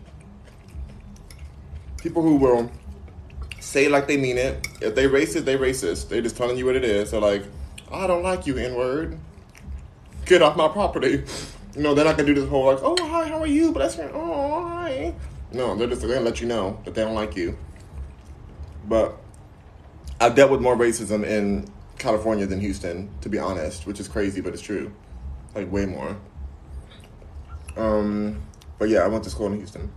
People who will say like they mean it. If they racist, they racist. They just telling you what it is. So like, I don't like you, N-word. Get off my property. You know, they're not gonna do this whole like, oh hi, how are you? But that's oh hi. No, they're gonna let you know that they don't like you. But I've dealt with more racism in California than Houston, to be honest, which is crazy, but it's true. Like way more. But yeah, I went to school in Houston.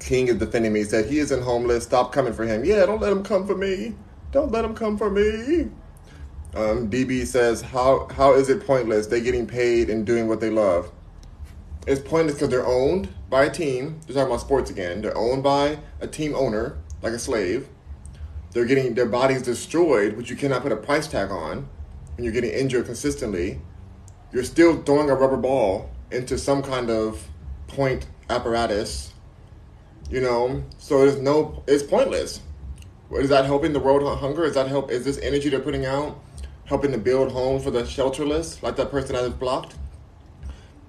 King is defending me. He said, he isn't homeless. Stop coming for him. Yeah, don't let him come for me. Don't let him come for me. DB says, how is it pointless? They're getting paid and doing what they love. It's pointless because they're owned by a team. They're talking about sports again. They're owned by a team owner, like a slave. They're getting their bodies destroyed, which you cannot put a price tag on. When you're getting injured consistently, you're still throwing a rubber ball into some kind of point apparatus. You know, so it's pointless. Is that helping the world hunger? Is this energy they're putting out helping to build homes for the shelterless, like that person I just blocked?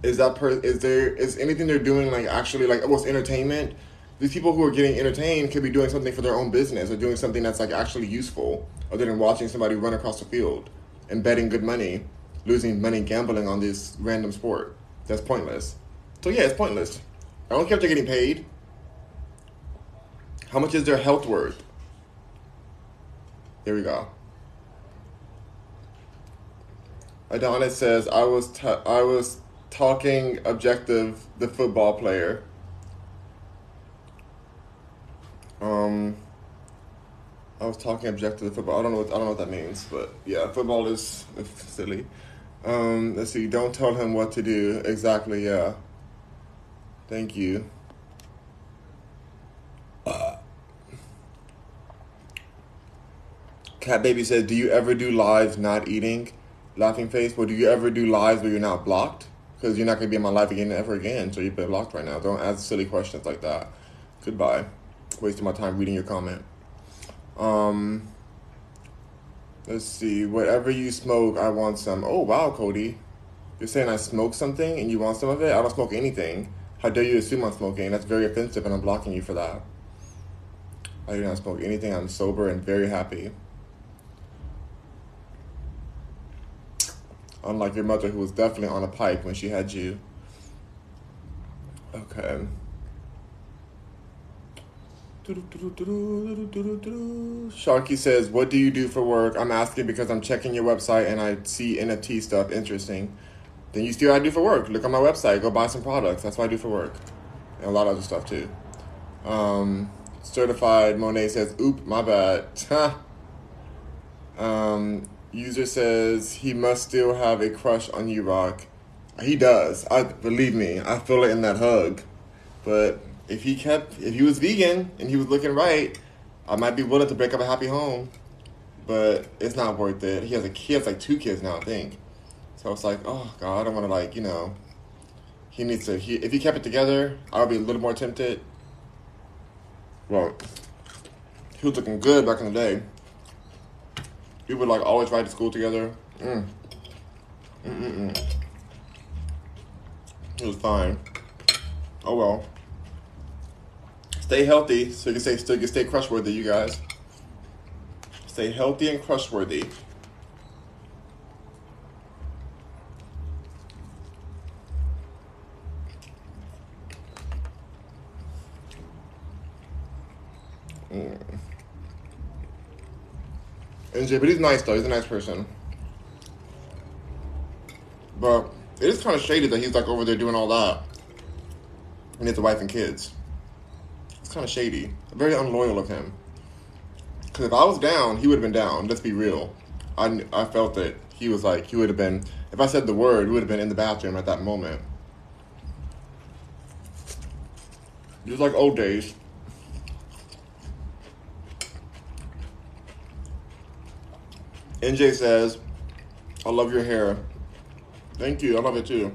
Is anything they're doing like actually like almost entertainment? These people who are getting entertained could be doing something for their own business or doing something that's like actually useful other than watching somebody run across the field and betting good money, losing money gambling on this random sport. That's pointless. So yeah, it's pointless. I don't care if they're getting paid. How much is their health worth? Here we go. Adonis says, I was talking objective, the football player. I was talking objective, the football. I don't know what that means, but yeah, football is silly. Let's see. Don't tell him what to do. Exactly. Yeah. Thank you. Cat Baby says, do you ever do lives not eating? Laughing face. Well, do you ever do lives where you're not blocked? Because you're not going to be in my life again ever again, so you've been blocked right now. Don't ask silly questions like that. Goodbye. Wasting my time reading your comment. Let's see. Whatever you smoke, I want some. Oh, wow, Cody. You're saying I smoke something and you want some of it? I don't smoke anything. How dare you assume I'm smoking? That's very offensive, and I'm blocking you for that. I do not smoke anything. I'm sober and very happy. Unlike your mother, who was definitely on a pipe when she had you. Okay. Sharky says, what do you do for work? I'm asking because I'm checking your website and I see NFT stuff. Interesting. Then you see what I do for work. Look on my website. Go buy some products. That's what I do for work. And a lot of other stuff, too. Certified Monet says, oop, my bad. User says, he must still have a crush on you, Rock. He does. Believe me. I feel it in that hug. But if he was vegan and he was looking right, I might be willing to break up a happy home. But it's not worth it. He has like 2 kids now, I think. So I was like, oh, God, I don't want to, like, you know. He needs to. If he kept it together, I would be a little more tempted. Well, he was looking good back in the day. We would, like, always ride to school together. It was fine. Oh, well. Stay healthy so you can stay crushworthy, you guys. Stay healthy and crushworthy. NJ, but he's nice though. He's a nice person. But it is kind of shady that he's like over there doing all that, and he has a wife and kids. It's kind of shady. Very unloyal of him. Because if I was down, he would have been down. Let's be real. I felt that he was like he would have been. If I said the word, he would have been in the bathroom at that moment. Just like old days. NJ says, I love your hair. Thank you. I love it too.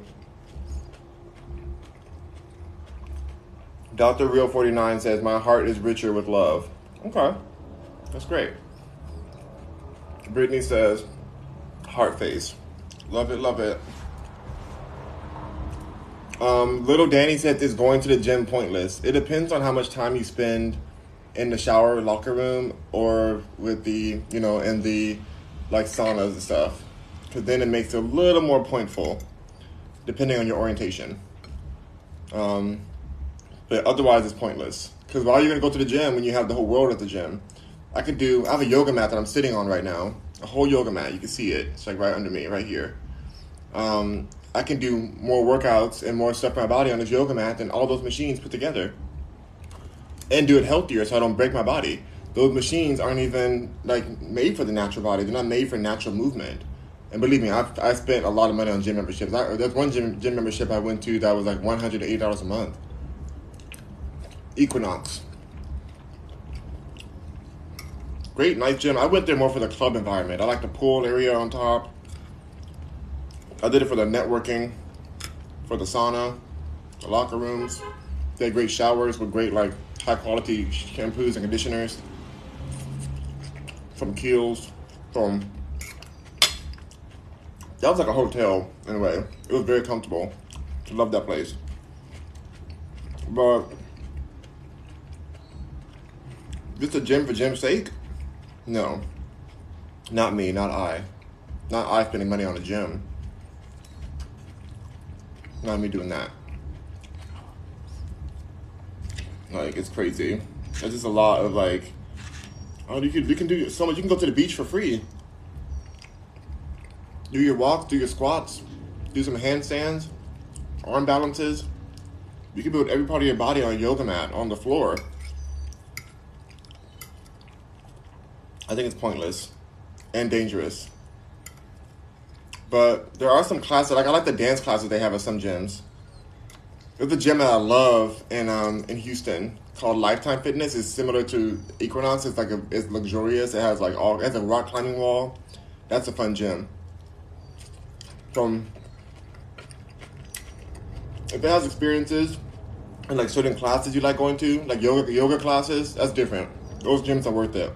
Dr. Real 49 says, my heart is richer with love. Okay. That's great. Brittany says, heart face. Love it. Love it. Little Danny said, is going to the gym pointless? It depends on how much time you spend in the shower locker room or with the, you know, in the like saunas and stuff, because then it makes it a little more pointful depending on your orientation. But otherwise it's pointless, because why are you going to go to the gym when you have the whole world at the gym? I have a yoga mat that I'm sitting on right now, a whole yoga mat. You can see it. It's like right under me right here. I can do more workouts and more stuff for my body on this yoga mat than all those machines put together, and do it healthier so I don't break my body. Those machines aren't even, like, made for the natural body. They're not made for natural movement. And believe me, I spent a lot of money on gym memberships. There's one gym membership I went to that was, like, $180 a month. Equinox. Great, nice gym. I went there more for the club environment. I like the pool area on top. I did it for the networking, for the sauna, the locker rooms. They had great showers with great, like, high-quality shampoos and conditioners. From Kiehl's, that was like a hotel in a way. It was very comfortable. I love that place. But just a gym for gym's sake? No. Not me, not I. Not I spending money on a gym. Not me doing that. Like, it's crazy. There's just a lot of like, oh, you can do so much. You can go to the beach for free. Do your walks, do your squats, do some handstands, arm balances. You can build every part of your body on a yoga mat, on the floor. I think it's pointless and dangerous. But there are some classes, like I like the dance classes they have at some gyms. There's a gym that I love in Houston called Lifetime Fitness. It's similar to Equinox. It's luxurious. It has like all. It has a rock climbing wall. That's a fun gym. If it has experiences and like certain classes you like going to, like yoga classes, that's different. Those gyms are worth it.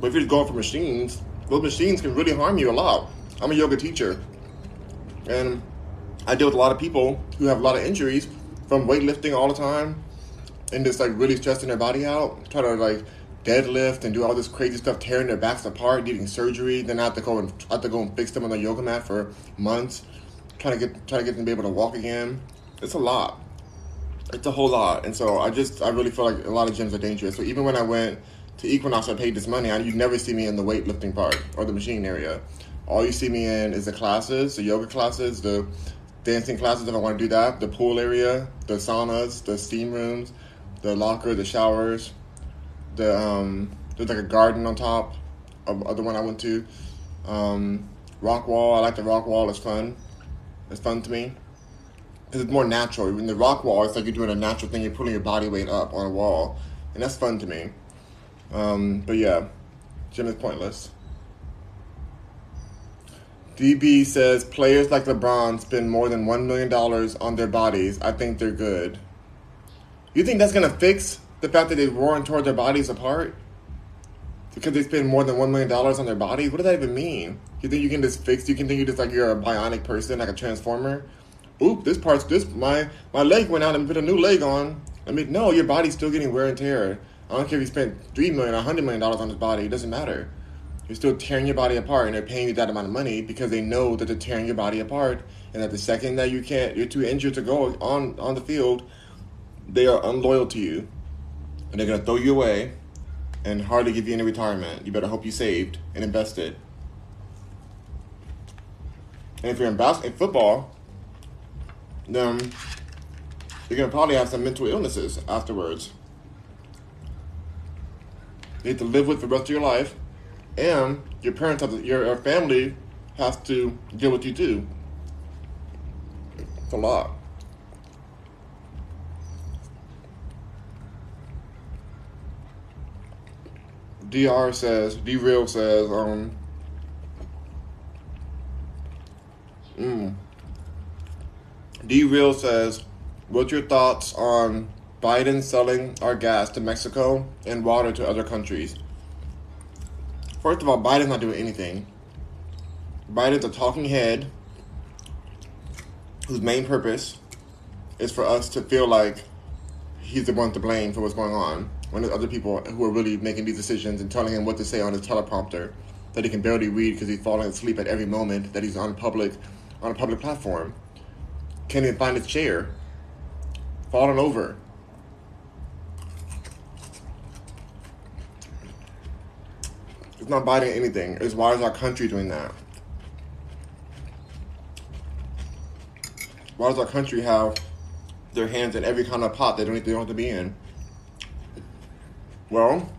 But if you're going for machines, those machines can really harm you a lot. I'm a yoga teacher, and I deal with a lot of people who have a lot of injuries from weightlifting all the time and just like really stressing their body out, trying to like deadlift and do all this crazy stuff, tearing their backs apart, needing surgery. Then I have to go and fix them on the yoga mat for months, trying to get them to be able to walk again. It's a lot. It's a whole lot. And so I really feel like a lot of gyms are dangerous. So even when I went to Equinox, I paid this money. You'd never see me in the weightlifting part or the machine area. All you see me in is the classes, the yoga classes, the dancing classes if I want to do that, the pool area, the saunas, the steam rooms, the locker, the showers, there's like a garden on top of the one I went to. Rock wall, I like the rock wall, it's fun. It's fun to me. Because it's more natural. In the rock wall, it's like you're doing a natural thing. You're pulling your body weight up on a wall. And that's fun to me. But yeah, gym is pointless. DB says, players like LeBron spend more than $1 million on their bodies. I think they're good. You think that's going to fix the fact that they're roaring toward their bodies apart? Because they spend more than $1 million on their bodies? What does that even mean? You think you can just fix? You can think you're just like you're a bionic person, like a transformer? Oop, my leg went out and put a new leg on. No, your body's still getting wear and tear. I don't care if you spent $3 million or $100 million on his body. It doesn't matter. You're still tearing your body apart, and they're paying you that amount of money because they know that they're tearing your body apart, and that the second that you're too injured to go on the field, they are unloyal to you, and they're going to throw you away and hardly give you any retirement. You better hope you saved and invested. And if you're in football, then you're going to probably have some mental illnesses afterwards. You have to live with the rest of your life, and your parents have to, your family has to deal with you too. It's a lot. D-Real says, D-Real says, what's your thoughts on Biden selling our gas to Mexico and water to other countries? First of all, Biden's not doing anything. Biden's a talking head whose main purpose is for us to feel like he's the one to blame for what's going on, when there's other people who are really making these decisions and telling him what to say on his teleprompter that he can barely read because he's falling asleep at every moment that he's on a public platform. Can't even find his chair. Falling over. It's not biting anything. It's why is our country doing that? Why does our country have their hands in every kind of pot they don't have to be in? Well,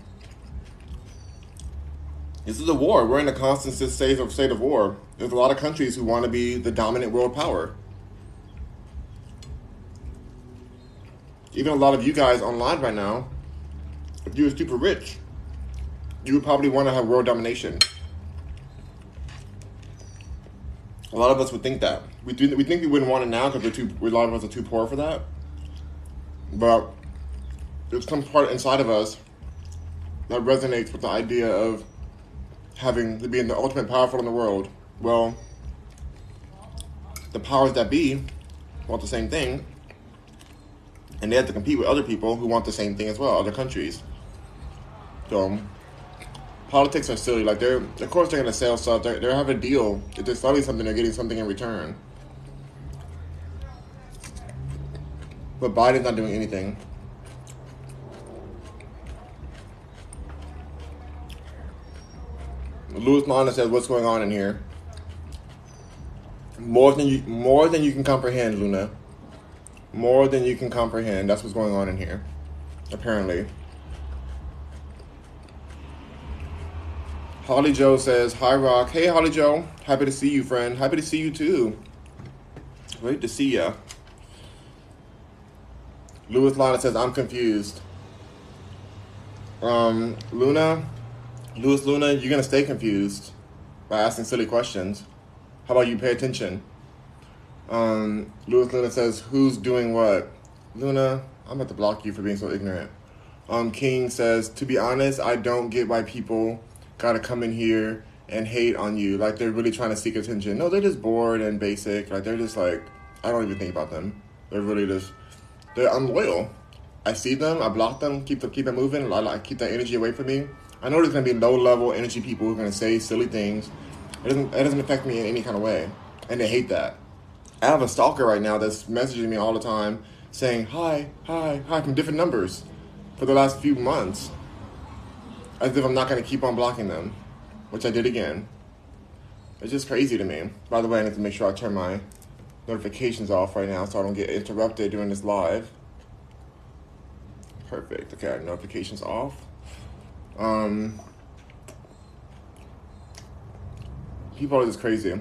this is a war. We're in a constant state of war. There's a lot of countries who want to be the dominant world power. Even a lot of you guys online right now, if you were super rich, you would probably want to have world domination. A lot of us would think that. We think we wouldn't want it now because a lot of us are too poor for that. But there's some part inside of us that resonates with the idea of being the ultimate powerful in the world. Well, the powers that be want the same thing, and they have to compete with other people who want the same thing as well, other countries. So, politics are silly. Like, of course they're going to sell stuff. They have a deal. If they're selling something, they're getting something in return. But Biden's not doing anything. Louis Lana says, what's going on in here? More than you can comprehend, Luna. More than you can comprehend. That's what's going on in here, apparently. Holly Joe says, hi, Rock. Hey, Holly Joe. Happy to see you, friend. Happy to see you, too. Great to see ya. Louis Lana says, I'm confused. Luna, you're going to stay confused by asking silly questions. How about you pay attention? Luna says, who's doing what? Luna, I'm about to block you for being so ignorant. King says, to be honest, I don't get why people got to come in here and hate on you. Like, they're really trying to seek attention. No, they're just bored and basic. Like, they're just like, I don't even think about them. They're really just, they're unloyal. I see them, I block them, keep it moving. I keep that energy away from me. I know there's going to be low-level energy people who are going to say silly things. It doesn't affect me in any kind of way. And they hate that. I have a stalker right now that's messaging me all the time saying hi, hi, hi from different numbers for the last few months, as if I'm not going to keep on blocking them, which I did again. It's just crazy to me. By the way, I need to make sure I turn my notifications off right now so I don't get interrupted during this live. Perfect. Okay, notifications off. People are just crazy.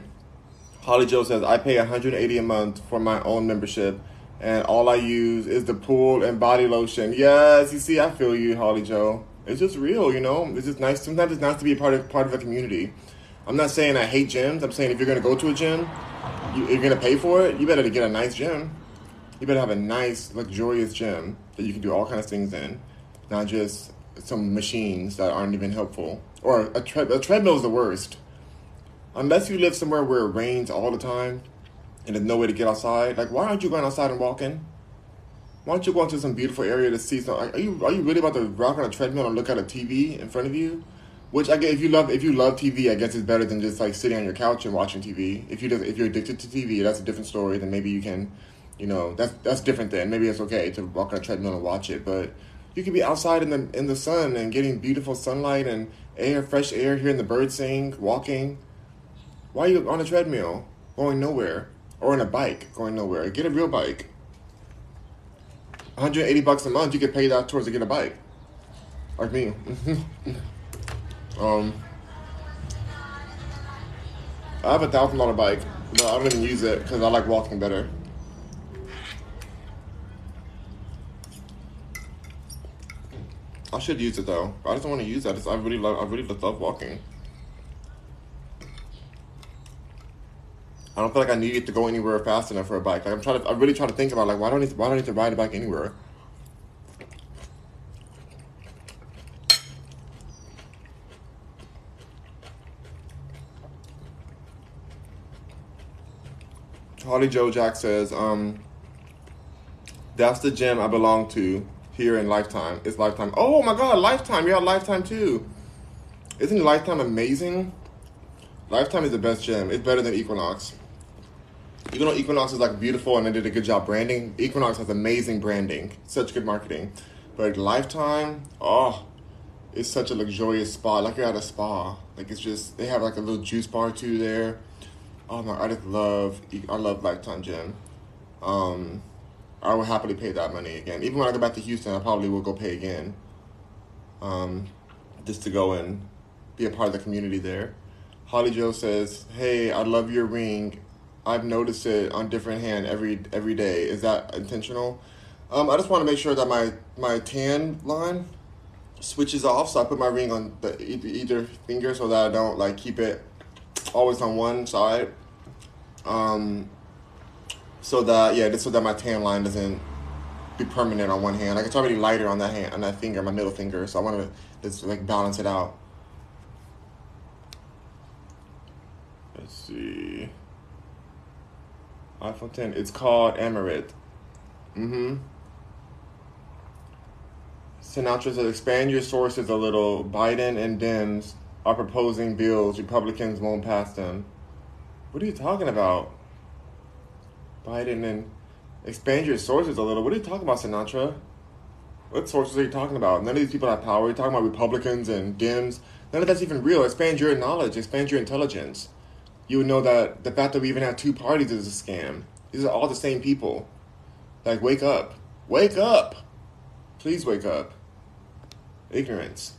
Holly Joe says, I pay $180 a month for my own membership, and all I use is the pool and body lotion. Yes, you see, I feel you, Holly Joe. It's just real, you know? It's just nice. Sometimes it's nice to be part of a community. I'm not saying I hate gyms. I'm saying if you're going to go to a gym, you're going to pay for it, you better get a nice gym. You better have a nice, luxurious gym that you can do all kinds of things in, not just some machines that aren't even helpful. Or a treadmill is the worst. Unless you live somewhere where it rains all the time and there's no way to get outside, like, why aren't you going outside and walking? Why don't you go into some beautiful area to see something? Are you really about to rock on a treadmill and look at a TV in front of you? Which I guess if you love TV, I guess it's better than just like sitting on your couch and watching TV. If you're addicted to TV, that's a different story. Then maybe you can, you know, that's different. Then maybe it's okay to walk on a treadmill and watch it, but you could be outside in the sun and getting beautiful sunlight and air, fresh air, hearing the birds sing, walking. Why are you on a treadmill going nowhere, or on a bike going nowhere? Get a real bike. $180 a month, you could pay that towards to get a bike, like me. I have a $1,000 bike, but I don't even use it because I like walking better. I should use it though. I just don't want to use that. I really love walking. I don't feel like I need it to go anywhere fast enough for a bike. Like I really try to think about like why do I need to ride a bike anywhere? Holly Joe Jack says, that's the gym I belong to here in Lifetime. It's Lifetime. Oh my God, Lifetime. You're at Lifetime too. Isn't Lifetime amazing? Lifetime is the best gym. It's better than Equinox. You know, Equinox is like beautiful and they did a good job branding. Equinox has amazing branding, such good marketing. But Lifetime, oh, it's such a luxurious spot. Like you're at a spa. Like it's just, they have like a little juice bar too there. Oh my, I love Lifetime Gym. I would happily pay that money again. Even when I go back to Houston, I probably will go pay again. Just to go and be a part of the community there. Holly Joe says, hey, I love your ring. I've noticed it on different hand every day. Is that intentional? I just want to make sure that my tan line switches off, so I put my ring on either finger so that I don't like keep it always on one side, so that my tan line doesn't be permanent on one hand. Like it's already lighter on that hand, on that finger, my middle finger. So I want to just like balance it out. Let's see. iPhone 10. It's called Amaret. Mm-hmm. Sinatra says, expand your sources a little. Biden and Dems are proposing bills. Republicans won't pass them. What are you talking about? Biden and... Expand your sources a little. What are you talking about, Sinatra? What sources are you talking about? None of these people have power. You're talking about Republicans and Dems. None of that's even real. Expand your knowledge. Expand your intelligence. You would know that the fact that we even have two parties is a scam. These are all the same people. Like, wake up. Wake up! Please wake up. Ignorance.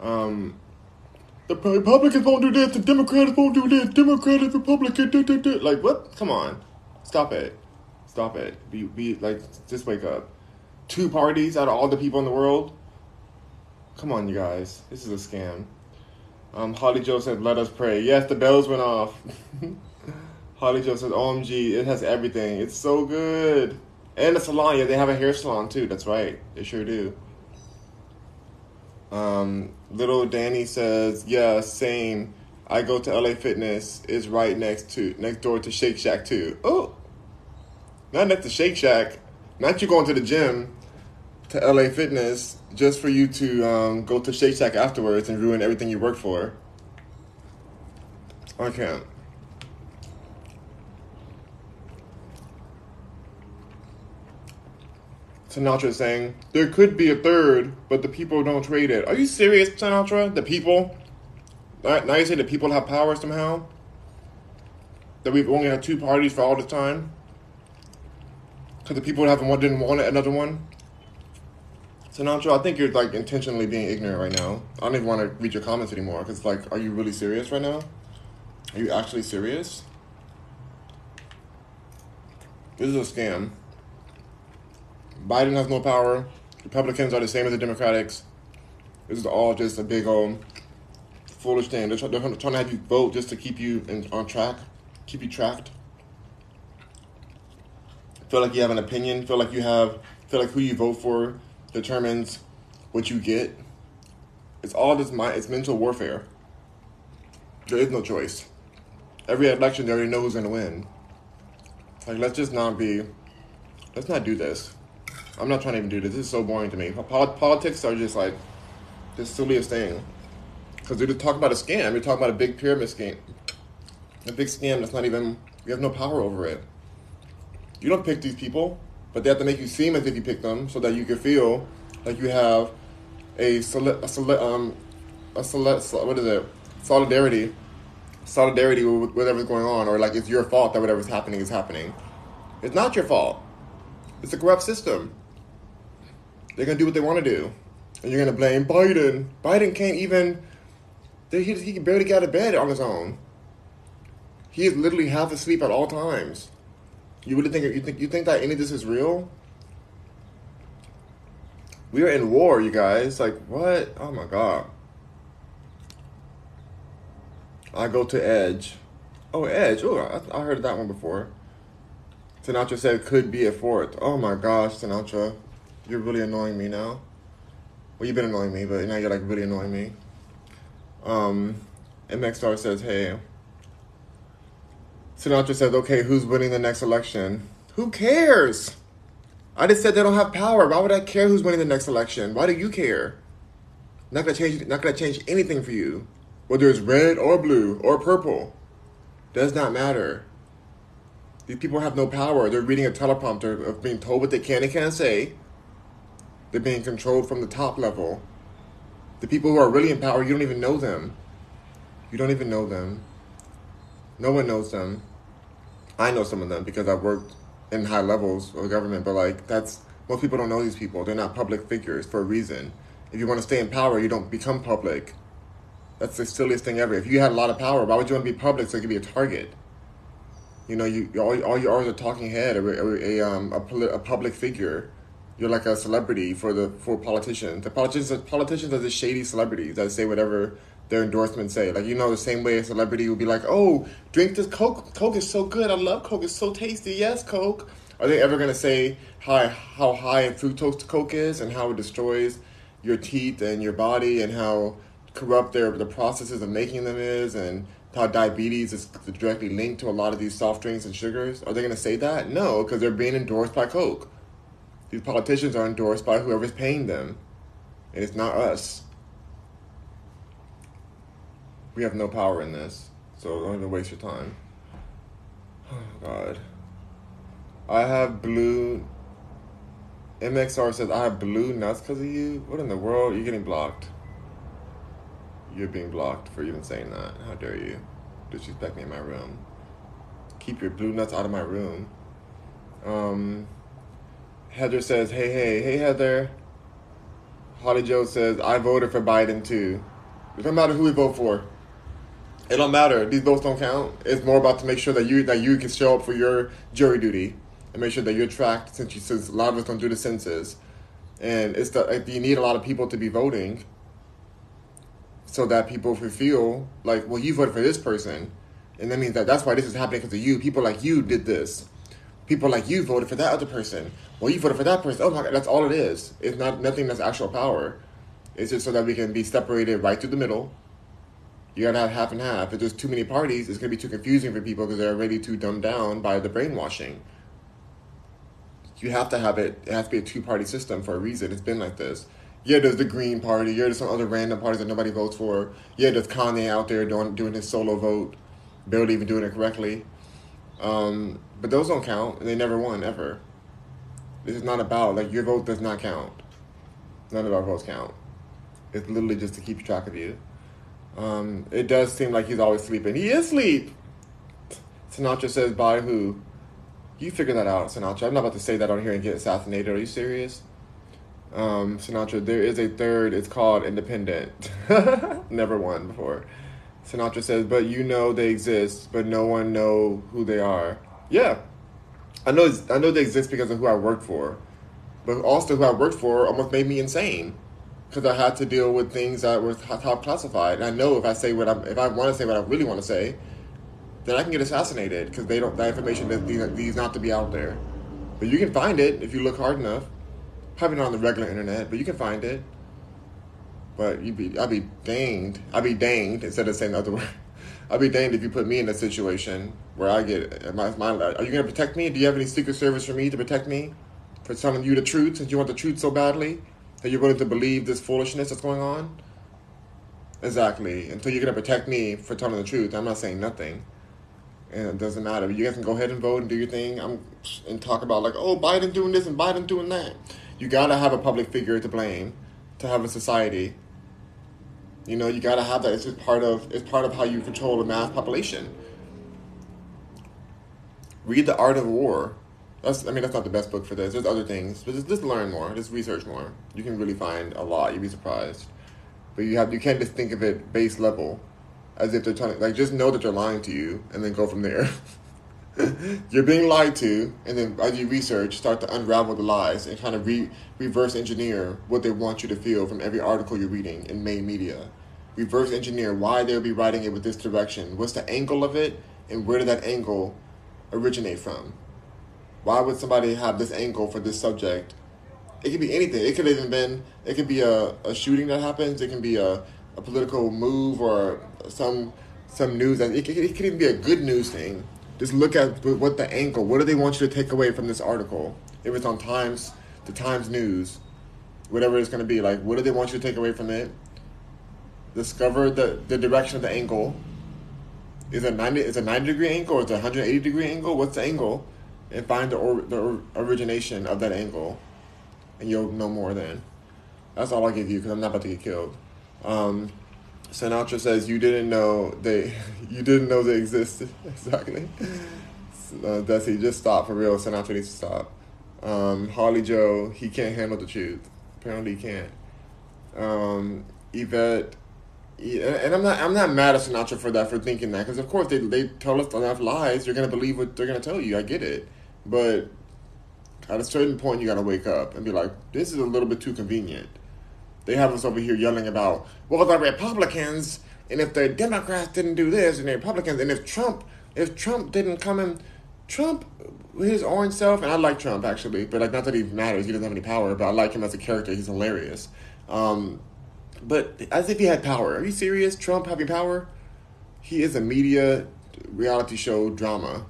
The Republicans won't do this, the Democrats won't do this, Democrats, Republicans, do. Like, what? Come on. Stop it. Stop it. Be like, just wake up. Two parties out of all the people in the world? Come on, you guys. This is a scam. Holly Joe said, let us pray. Yes, the bells went off. Holly Joe said, OMG, it has everything. It's so good. And the salon, yeah, they have a hair salon too. That's right. They sure do. Little Danny says, yeah, same. I go to LA Fitness. It's right next door to Shake Shack too. Oh, not next to Shake Shack. Not you going to the gym, to LA Fitness, just for you to go to Shake Shack afterwards and ruin everything you work for. I can't. Sinatra saying, there could be a third, but the people don't trade it. Are you serious, Sinatra? The people? Now you say the people have power somehow? That we've only had two parties for all this time? Because the people didn't want another one? Sinatra, I think you're like intentionally being ignorant right now. I don't even want to read your comments anymore. Because like, are you really serious right now? Are you actually serious? This is a scam. Biden has no power. Republicans are the same as the Democrats. This is all just a big old foolish thing. They're trying to have you vote just to keep you on track, keep you tracked. Feel like you have an opinion. Feel like who you vote for determines what you get. It's all just it's mental warfare. There is no choice. Every election, they already know who's going to win. Like, let's not do this. I'm not trying to even do this. This is so boring to me. Politics are just like the silliest thing. Because they're just talking about a scam. You're talking about a big pyramid scheme. A big scam that's not even, you have no power over it. You don't pick these people, but they have to make you seem as if you pick them so that you can feel like you have solidarity with whatever's going on, or like it's your fault that whatever's happening is happening. It's not your fault. It's a corrupt system. They're going to do what they want to do. And you're going to blame Biden. Biden can't even... He can barely get out of bed on his own. He is literally half asleep at all times. You really think... You think that any of this is real? We are in war, you guys. Like, what? Oh, my God. I go to Edge. Oh, Edge. Oh, I heard that one before. Sinatra said, could be a fourth. Oh my gosh, Sinatra. You're really annoying me now. Well, you've been annoying me, but now you're like really annoying me. MXR says, hey. Sinatra says, okay, who's winning the next election? Who cares? I just said they don't have power. Why would I care who's winning the next election? Why do you care? Not gonna change anything for you. Whether it's red or blue or purple. Does not matter. These people have no power. They're reading a teleprompter of being told what they can and can't say. They're being controlled from the top level. The people who are really in power, you don't even know them. You don't even know them. No one knows them. I know some of them because I've worked in high levels of government, but like most people don't know these people. They're not public figures for a reason. If you want to stay in power, you don't become public. That's the silliest thing ever. If you had a lot of power, why would you want to be public so you could be a target? You know, all you are is a talking head, a public figure. You're like a celebrity for politicians. The politicians are the shady celebrities that say whatever their endorsements say. Like, you know, the same way a celebrity will be like, oh, drink this Coke. Coke is so good. I love Coke. It's so tasty. Yes, Coke. Are they ever going to say how high in fructose Coke is and how it destroys your teeth and your body and how corrupt the processes of making them is and how diabetes is directly linked to a lot of these soft drinks and sugars? Are they going to say that? No, because they're being endorsed by Coke. These politicians are endorsed by whoever's paying them. And it's not us. We have no power in this. So don't even waste your time. Oh, God. I have blue... MXR says, I have blue nuts because of you? What in the world? You're getting blocked. You're being blocked for even saying that. How dare you disrespect me in my room. Keep your blue nuts out of my room. Heather says, hey, Heather. Holly Joe says, I voted for Biden, too. It don't matter who we vote for. It don't matter. These votes don't count. It's more about to make sure that you can show up for your jury duty and make sure that you're tracked since a lot of us don't do the census. And it's you need a lot of people to be voting. So that people feel like, well, you voted for this person. And that means that's why this is happening because of you. People like you did this. People like you voted for that other person. Well, you voted for that person. Oh, my God, that's all it is. It's nothing that's actual power. It's just so that we can be separated right through the middle. You got to have half and half. If there's too many parties, it's going to be too confusing for people because they're already too dumbed down by the brainwashing. You have to have it. It has to be a two-party system for a reason. It's been like this. Yeah, there's the Green Party. Yeah, there's some other random parties that nobody votes for. Yeah, there's Kanye out there doing his solo vote, barely even doing it correctly. But those don't count. They never won, ever. This is not about, like, your vote does not count. None of our votes count. It's literally just to keep track of you. It does seem like he's always sleeping. He is asleep! Sinatra says, by who? You figure that out, Sinatra. I'm not about to say that on here and get assassinated. Are you serious? Sinatra, there is a third. It's called Independent. Never won before. Sinatra says, but you know they exist, but no one know who they are. Yeah. I know they exist because of who I worked for. But also who I worked for almost made me insane. Because I had to deal with things that were top classified. And I know if I say if I want to say what I really want to say, then I can get assassinated because they don't. That information needs not to be out there. But you can find it if you look hard enough. Probably not on the regular internet, but you can find it. But I'd be danged. I'd be danged instead of saying the other word. I'd be danged if you put me in a situation where I get are you gonna protect me? Do you have any Secret Service for me to protect me for telling you the truth? Since you want the truth so badly. That you're willing to believe this foolishness that's going on? Exactly. Until you're going to protect me for telling the truth, I'm not saying nothing. And it doesn't matter. You guys can go ahead and vote and do your thing and talk about, like, oh, Biden doing this and Biden doing that. You got to have a public figure to blame to have a society. You know, you got to have that. It's just part of how you control the mass population. Read The Art of War. That's not the best book for this. There's other things. But just learn more. Just research more. You can really find a lot. You'd be surprised. But you can't just think of it base level as if they're trying to... Like, just know that they're lying to you and then go from there. You're being lied to, and then as you research, start to unravel the lies and kind of reverse engineer what they want you to feel from every article you're reading in main media. Reverse engineer why they'll be writing it with this direction. What's the angle of it, and where did that angle originate from? Why would somebody have this angle for this subject? It could be anything. It could be a shooting that happens. It can be a political move or some news. It could even be a good news thing. Just look at what the angle. What do they want you to take away from this article? If it's on the Times News, whatever it's going to be, like, what do they want you to take away from it? Discover the direction of the angle. Is it a 90-degree angle or is it a 180-degree angle? What's the angle? And find the origination of that angle, and you'll know more then. That's all I'll give you because I'm not about to get killed. Sinatra says you didn't know they existed. Exactly. Desi, just stop for real. Sinatra needs to stop. Harley Joe, he can't handle the truth. Apparently he can't. Yvette, and I'm not mad at Sinatra for that, for thinking that, because of course they tell us enough lies. You're gonna believe what they're gonna tell you. I get it. But at a certain point, you got to wake up and be like, this is a little bit too convenient. They have us over here yelling about, well, the Republicans, and if the Democrats didn't do this, and the Republicans, and if Trump didn't come in, Trump, his orange self, and I like Trump, actually, but like, not that he matters. He doesn't have any power, but I like him as a character. He's hilarious. But as if he had power. Are you serious? Trump having power? He is a media reality show drama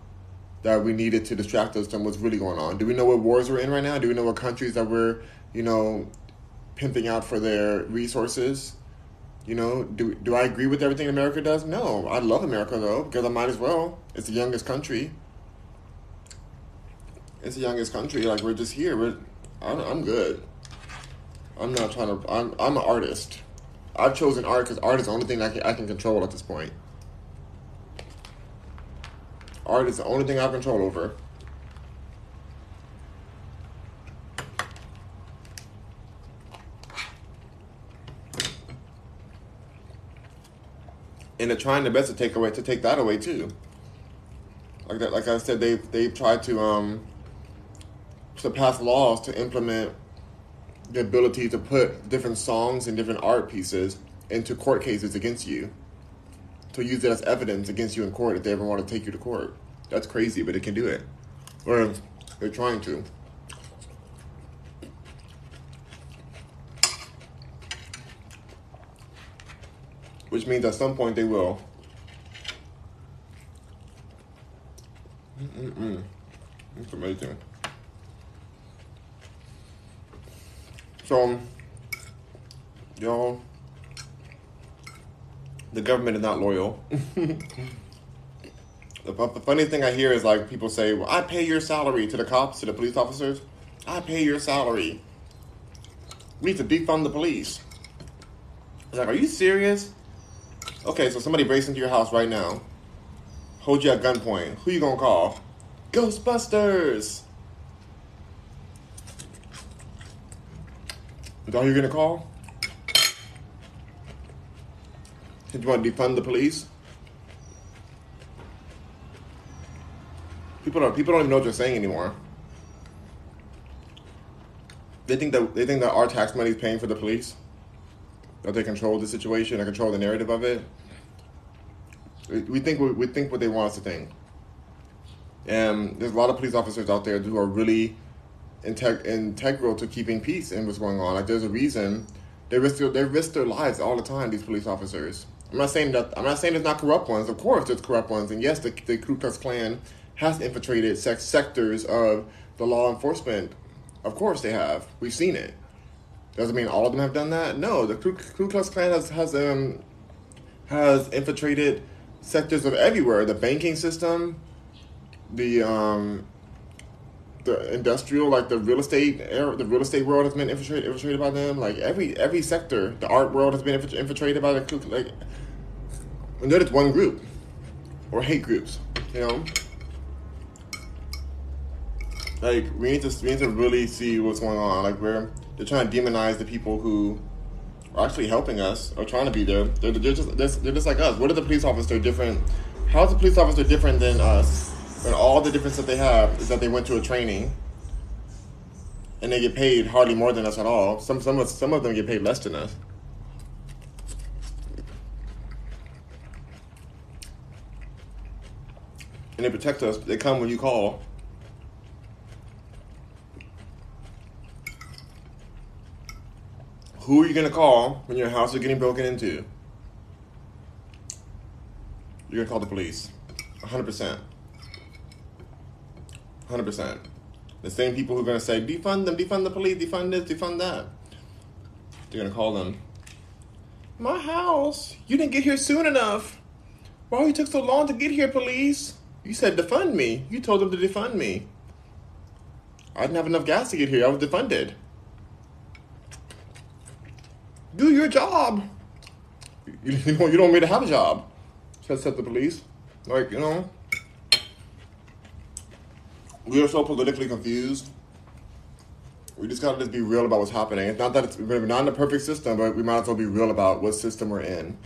that we needed to distract us from what's really going on. Do we know what wars we're in right now? Do we know what countries that we're, pimping out for their resources? Do I agree with everything America does? No. I love America, though, because I might as well. It's the youngest country. Like, we're just here. I'm good. I'm not trying to... I'm an artist. I've chosen art because art is the only thing I can control at this point. Art is the only thing I have control over. And they're trying their best to take that away too. Like that, like I said, they've tried to pass laws to implement the ability to put different songs and different art pieces into court cases against you, to use it as evidence against you in court if they ever want to take you to court. That's crazy, but it can do it. Or they're trying to. Which means at some point they will. It's amazing. So, y'all, the government is not loyal. The funny thing I hear is, like, people say, well, I pay your salary to the cops, to the police officers. I pay your salary. We need to defund the police. I was like, are you serious? Okay, so somebody breaks into your house right now. Hold you at gunpoint. Who you gonna call? Ghostbusters! Is that who you're gonna call? Did you want to defund the police? People don't even know what you're saying anymore. They think that our tax money is paying for the police. That they control the situation and control the narrative of it. We think what they want us to think. And there's a lot of police officers out there who are really integral to keeping peace in what's going on. Like, there's a reason they risk their lives all the time. These police officers. I'm not saying there's not corrupt ones. Of course, there's corrupt ones, and yes, the Ku Klux Klan has infiltrated sectors of the law enforcement. Of course they have. We've seen it. Doesn't mean all of them have done that. No, the Ku Klux Klan has infiltrated sectors of everywhere. The banking system, the industrial, like the real estate world has been infiltrated by them. Like every sector, the art world has been infiltrated by the Ku Klux. Like, and they're just one group, or hate groups, you know. Like, we need to really see what's going on. Like, they're trying to demonize the people who are actually helping us or trying to be there. They're just like us. What are the police officer different? How is the police officer different than us? And all the difference that they have is that they went to a training and they get paid hardly more than us at all. Some of them get paid less than us. And they protect us. They come when you call. Who are you going to call when your house is getting broken into? You're going to call the police. 100%. 100%. The same people who are going to say, defund them, defund the police, defund this, defund that. They're going to call them. My house. You didn't get here soon enough. Why you took so long to get here, police? You said defund me. You told them to defund me. I didn't have enough gas to get here. I was defunded. Do your job. You don't really have a job. Said the police. Like, you know. We are so politically confused. We just gotta just be real about what's happening. It's not that we're not in a perfect system, but we might as well be real about what system we're in.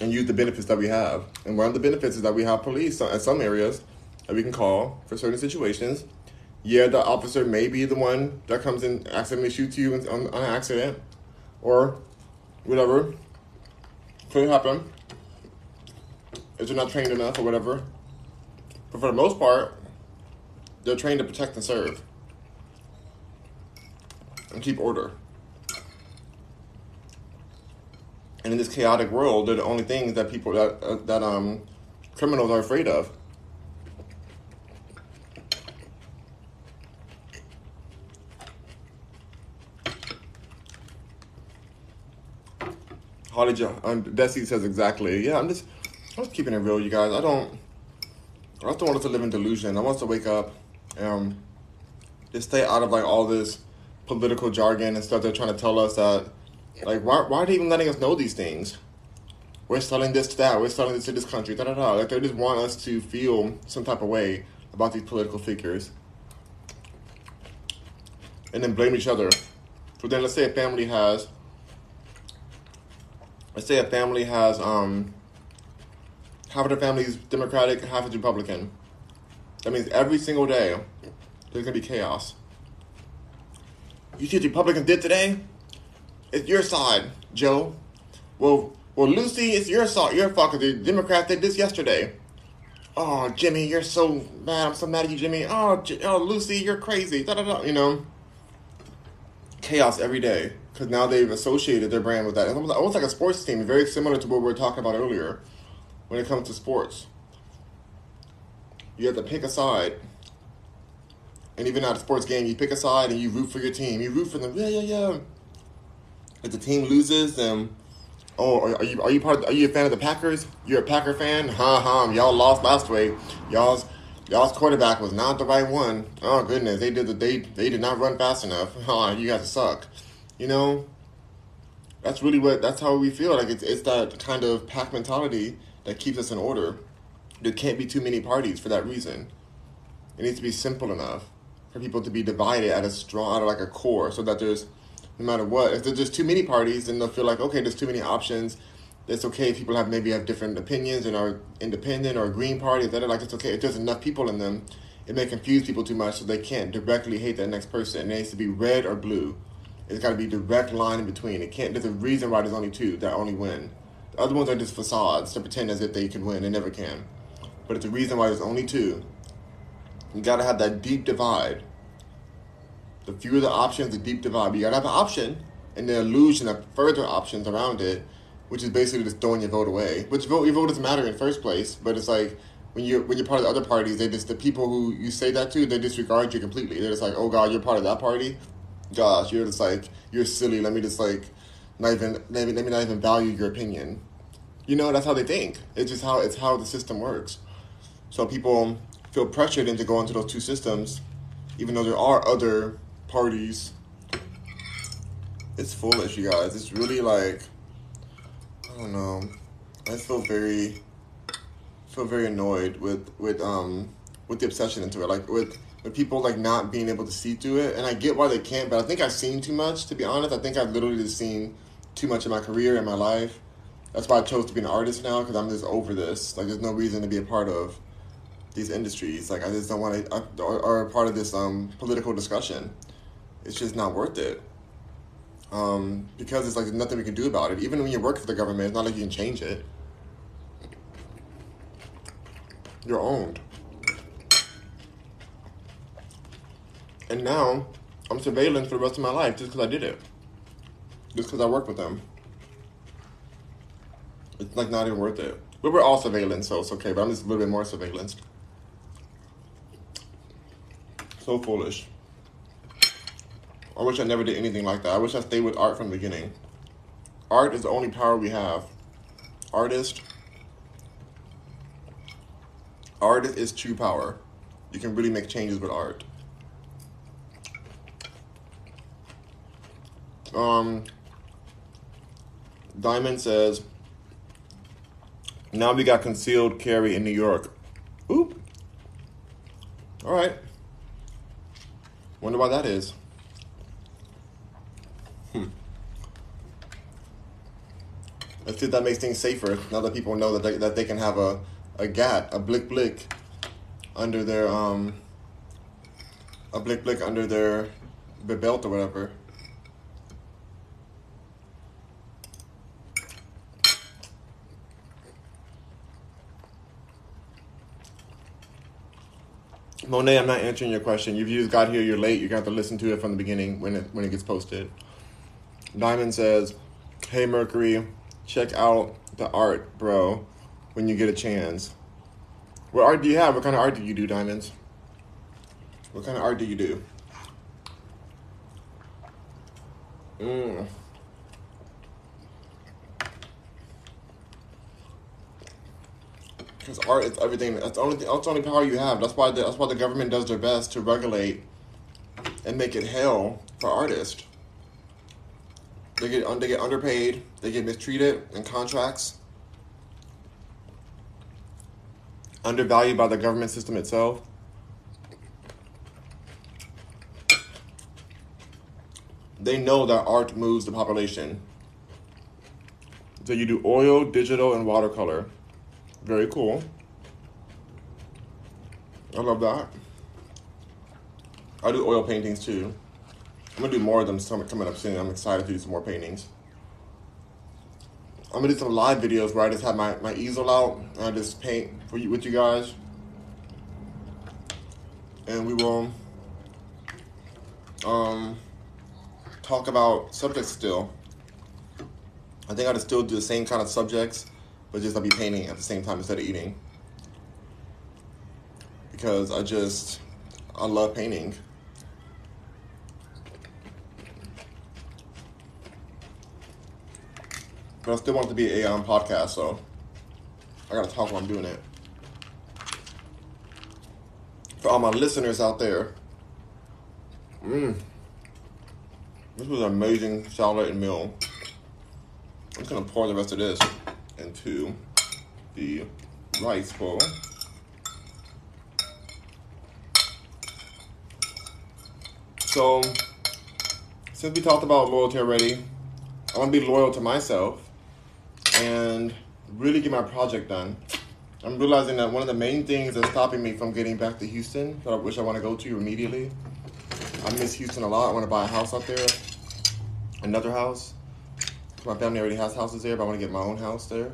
And use the benefits that we have. And one of the benefits is that we have police in some areas that we can call for certain situations. Yeah, the officer may be the one that comes in and accidentally shoots you on an accident or whatever. Could happen if you're not trained enough or whatever. But for the most part, they're trained to protect and serve and keep order. And in this chaotic world, they're the only things that people that criminals are afraid of. Bessie says exactly. Yeah, I'm just keeping it real, you guys. I just don't want us to live in delusion. I want us to wake up and just stay out of like all this political jargon and stuff they're trying to tell us that, like, why are they even letting us know these things? We're selling this to that. We're selling this to this country. Da da da. Like, they just want us to feel some type of way about these political figures, and then blame each other. So then, let's say a family has half of their family's Democratic, half is Republican. That means every single day there's gonna be chaos. You see what the Republicans did today? It's your side, Joe. Well, Lucy, it's your side. Your fucker. The Democrats did this yesterday. Oh, Jimmy, you're so mad. I'm so mad at you, Jimmy. Oh, Lucy, you're crazy. Da da da. You know, chaos every day. Because now they've associated their brand with that. It's almost like a sports team, very similar to what we were talking about earlier when it comes to sports. You have to pick a side. And even at a sports game, you pick a side and you root for your team. You root for them. Yeah. If the team loses, then, oh, are you a fan of the Packers? You're a Packer fan? Ha. Y'all lost last week. Y'all y'all's quarterback was not the right one. Oh goodness, they did not run fast enough. Oh, you guys suck. You know, that's really what, that's how we feel. Like it's that kind of pack mentality that keeps us in order. There can't be too many parties for that reason. It needs to be simple enough for people to be divided at a strong, out of like a core, so that there's, no matter what, if there's just too many parties, then they'll feel like, okay, there's too many options. It's okay if people have maybe have different opinions and are independent or green parties. That are like, it's okay if there's enough people in them. It may confuse people too much, so they can't directly hate that next person. It needs to be red or blue. It's got to be direct line in between. It can't. There's a reason why there's only two that only win. The other ones are just facades to pretend as if they can win. They never can. But it's a reason why there's only two. You got to have that deep divide. The fewer the options, the deep divide. But you got to have an option and the illusion of further options around it, which is basically just throwing your vote away. Which vote, your vote doesn't matter in the first place, but it's like when you're part of the other parties, they just, the people who you say that to, they disregard you completely. They're just like, oh God, you're part of that party? Gosh, you're just like, you're silly. Let me just like, let me not even value your opinion. You know, that's how they think. It's just how, it's how the system works. So people feel pressured into going to those two systems, even though there are other parties. It's foolish, you guys. It's really like, I don't know. I just feel very annoyed with the obsession into it. Like with people like not being able to see through it. And I get why they can't, but I think I've seen too much, to be honest. I think I've literally just seen too much in my career, in my life. That's why I chose to be an artist now, because I'm just over this. Like there's no reason to be a part of these industries. Like I just don't want to, or a part of this political discussion. It's just not worth it. Because it's like there's nothing we can do about it. Even when you work for the government, it's not like you can change it. You're owned. And now I'm surveilling for the rest of my life just because I did it. Just because I work with them. It's like not even worth it. But we're all surveilling, so it's okay. But I'm just a little bit more surveillance. So foolish. I wish I never did anything like that. I wish I stayed with art from the beginning. Art is the only power we have. Artist is true power. You can really make changes with art. Diamond says, now we got concealed carry in New York. Oop. All right. Wonder why that is. Let's see if that makes things safer now that people know that they can have a blick under their a blick under their belt or whatever. Monet, I'm not answering your question. If you just got here, you're late. You're gonna have to listen to it from the beginning when it gets posted. Diamond says, "Hey Mercury, check out the art, bro, when you get a chance." What art do you have? What kind of art do you do, Diamonds? What kind of art do you do? Because art is everything. That's the only power you have. That's why the government does their best to regulate and make it hell for artists. They get underpaid, they get mistreated in contracts, undervalued by the government system itself. They know that art moves the population. So you do oil, digital, and watercolor. Very cool. I love that. I do oil paintings too. I'm gonna do more of them coming up soon. I'm excited to do some more paintings. I'm gonna do some live videos where I just have my easel out and I just paint with you guys. And we will talk about subjects still. I think I would still do the same kind of subjects, but just I'll be painting at the same time instead of eating. Because I love painting. But I still want it to be a podcast, so I gotta talk while I'm doing it. for all my listeners out there. This was an amazing salad and meal. I'm just going to pour the rest of this into the rice bowl. So, since we talked about loyalty already, I'm going to be loyal to myself and really get my project done. I'm realizing that one of the main things that's stopping me from getting back to Houston, that I wish I want to go to immediately. I miss Houston a lot. I want to buy a house out there, another house. My family already has houses there, but I want to get my own house there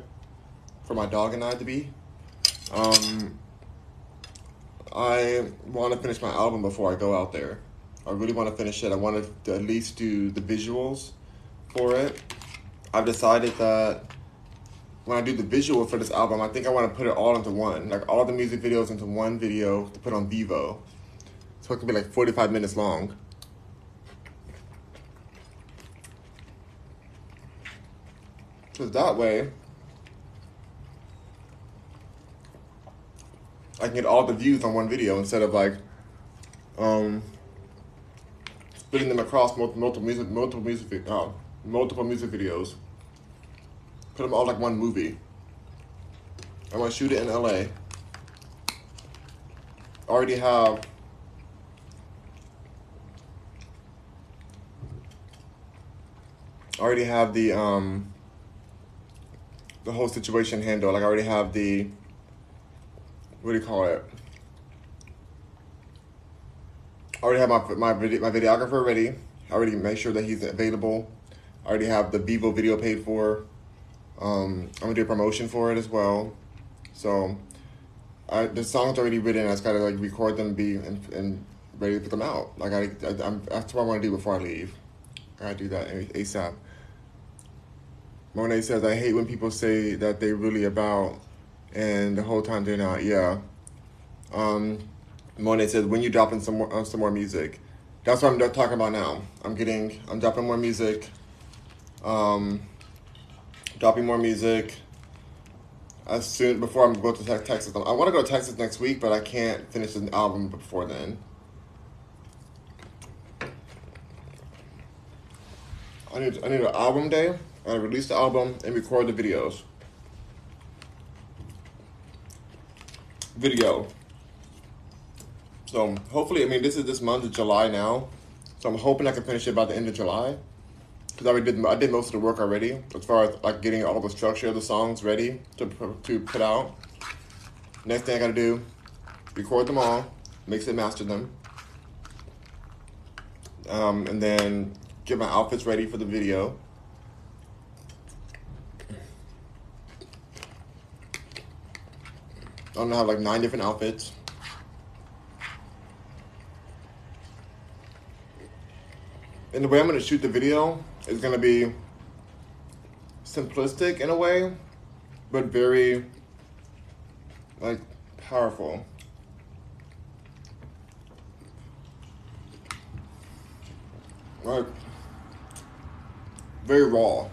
for my dog and I to be. I want to finish my album before I go out there. I really want to finish it. I want to at least do the visuals for it. I've decided that when I do the visual for this album, I think I want to put it all into one, like all the music videos into one video to put on Vevo. So it could be like 45 minutes long. Because that way, I can get all the views on one video instead of like splitting them across multiple music videos. Put them all like one movie. I want to shoot it in LA. I already have the whole situation handled. Like I already have the, what do you call it? I already have my videographer ready. I already make sure that he's available. I already have the Vevo video paid for. I'm gonna do a promotion for it as well. So the song's already written. I just gotta like record them, and ready to put them out. Like that's what I want to do before I leave. I gotta do that ASAP. Monet says, I hate when people say that they're really about and the whole time they're not. Yeah. Monet says, when you dropping some more music? That's what I'm talking about now. I'm dropping more music. Dropping more music. Before I'm going to Texas. I want to go to Texas next week, but I can't finish the album before then. I need an album day. I release the album and record the videos. So hopefully, this is this month of July now. So I'm hoping I can finish it by the end of July. Because I did most of the work already, as far as like getting all the structure of the songs ready to put out. Next thing I gotta do, record them all, mix and master them. And then get my outfits ready for the video. I'm gonna have like 9 different outfits. And the way I'm gonna shoot the video is gonna be simplistic in a way, but very like powerful. Like very raw.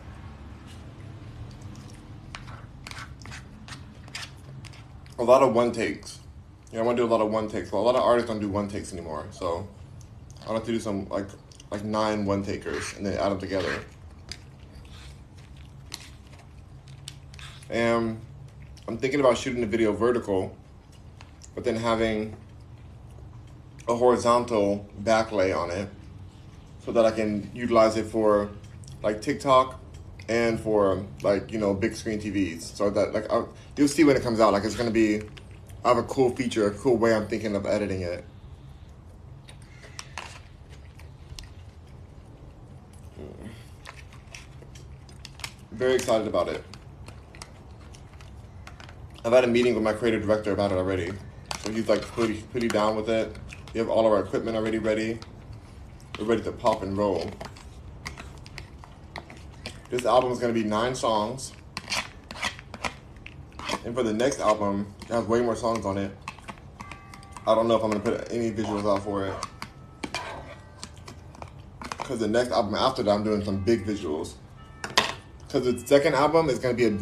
A lot of one takes. Yeah, I want to do a lot of one takes. Well, a lot of artists don't do one takes anymore, so I'll have to do some like 9 one takers and then add them together. And I'm thinking about shooting the video vertical, but then having a horizontal backlay on it so that I can utilize it for like TikTok. And for big screen TVs, so that you'll see when it comes out. Like it's gonna be, I have a cool feature, a cool way I'm thinking of editing it. Very excited about it. I've had a meeting with my creative director about it already, so he's like pretty down with it. We have all of our equipment already ready. We're ready to pop and roll. This album is going to be 9 songs. And for the next album, it has way more songs on it. I don't know if I'm going to put any visuals out for it. Because the next album after that, I'm doing some big visuals. Because the second album is going to be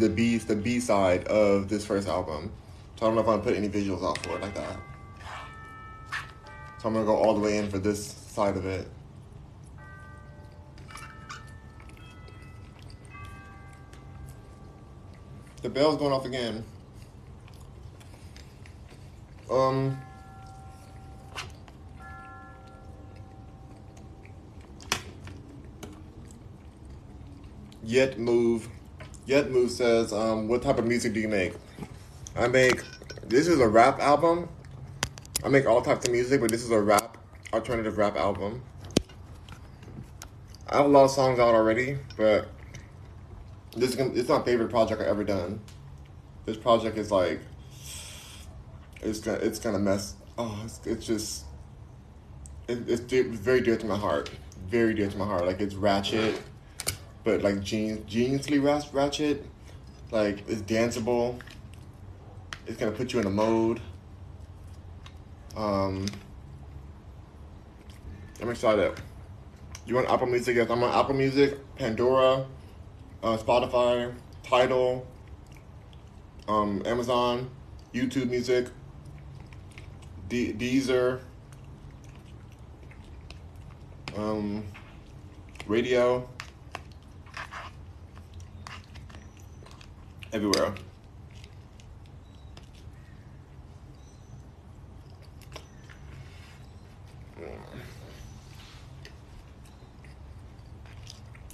the B-side of this first album. So I don't know if I'm going to put any visuals out for it like that. So I'm going to go all the way in for this side of it. The bell's going off again. Yet Move says, what type of music do you make? This is a rap album. I make all types of music, but this is a rap, alternative rap album. I have a lot of songs out already, but it's my favorite project I've ever done. This project is like, it's gonna mess. Oh, it's very dear to my heart. Very dear to my heart. Like, it's ratchet, but like geniusly ratchet. Like, it's danceable. It's gonna put you in a mode. I'm excited. You want Apple Music? Yes, I'm on Apple Music, Pandora, Spotify, Tidal, Amazon, YouTube Music, Deezer, radio, everywhere.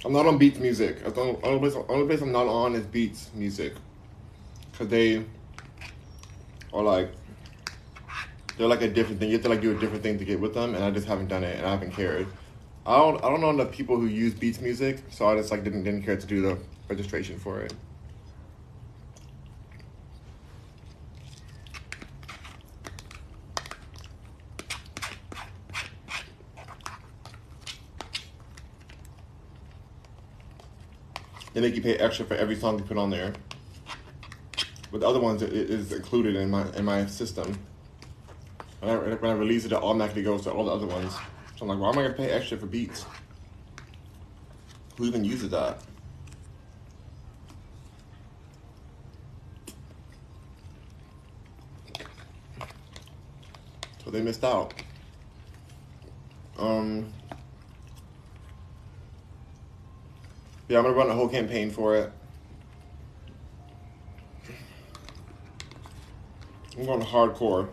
I'm not on Beats Music. The only place I'm not on is Beats Music, cause they are like, they're like a different thing. You have to like do a different thing to get with them, and I just haven't done it, and I haven't cared. I don't know enough people who use Beats Music, so I just like didn't care to do the registration for it. They make you pay extra for every song they put on there. But the other ones, it is included in my system. When I release it, it automatically goes to all the other ones. So I'm like, why am I gonna pay extra for Beats? Who even uses that? So they missed out. Yeah, I'm gonna run a whole campaign for it. I'm going hardcore.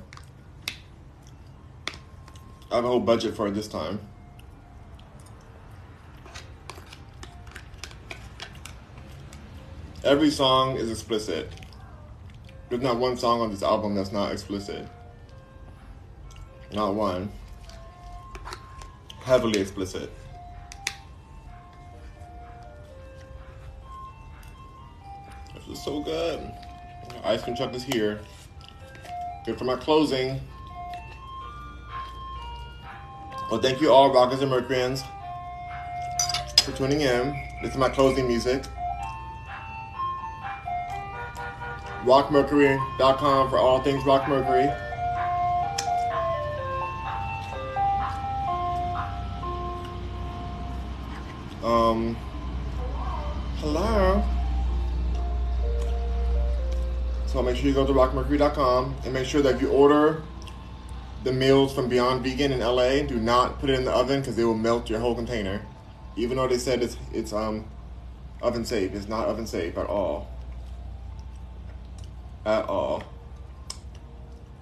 I have a whole budget for it this time. Every song is explicit. There's not one song on this album that's not explicit. Not one. Heavily explicit. So good. Ice cream truck is here. Good for my closing. Well, thank you all, Rockers and Mercuryans, for tuning in. This is my closing music. RockMercury.com for all things Rock Mercury. Hello. So make sure you go to rockmercury.com and make sure that if you order the meals from Beyond Vegan in LA, do not put it in the oven because they will melt your whole container. Even though they said it's oven safe, it's not oven safe at all. At all.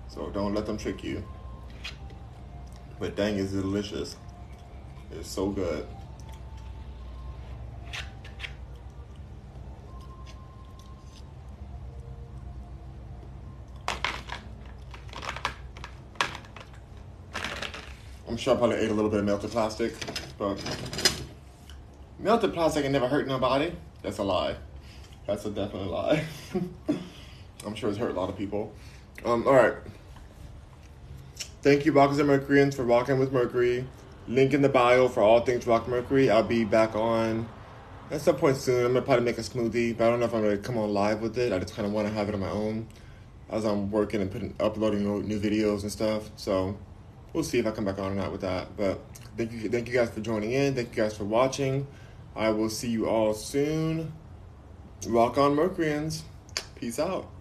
So don't let them trick you. But dang, it's delicious. It's so good. I'm sure I probably ate a little bit of melted plastic, but melted plastic ain't never hurt nobody. That's a lie. That's a definite lie. I'm sure it's hurt a lot of people. All right. Thank you, Rockers and Mercuryans, for rocking with Mercury. Link in the bio for all things Rock Mercury. I'll be back on at some point soon. I'm going to probably make a smoothie, but I don't know if I'm going to come on live with it. I just kind of want to have it on my own as I'm working and uploading new videos and stuff, so we'll see if I come back on or not with that. But thank you guys for joining in. Thank you guys for watching. I will see you all soon. Rock on, Mercuryans. Peace out.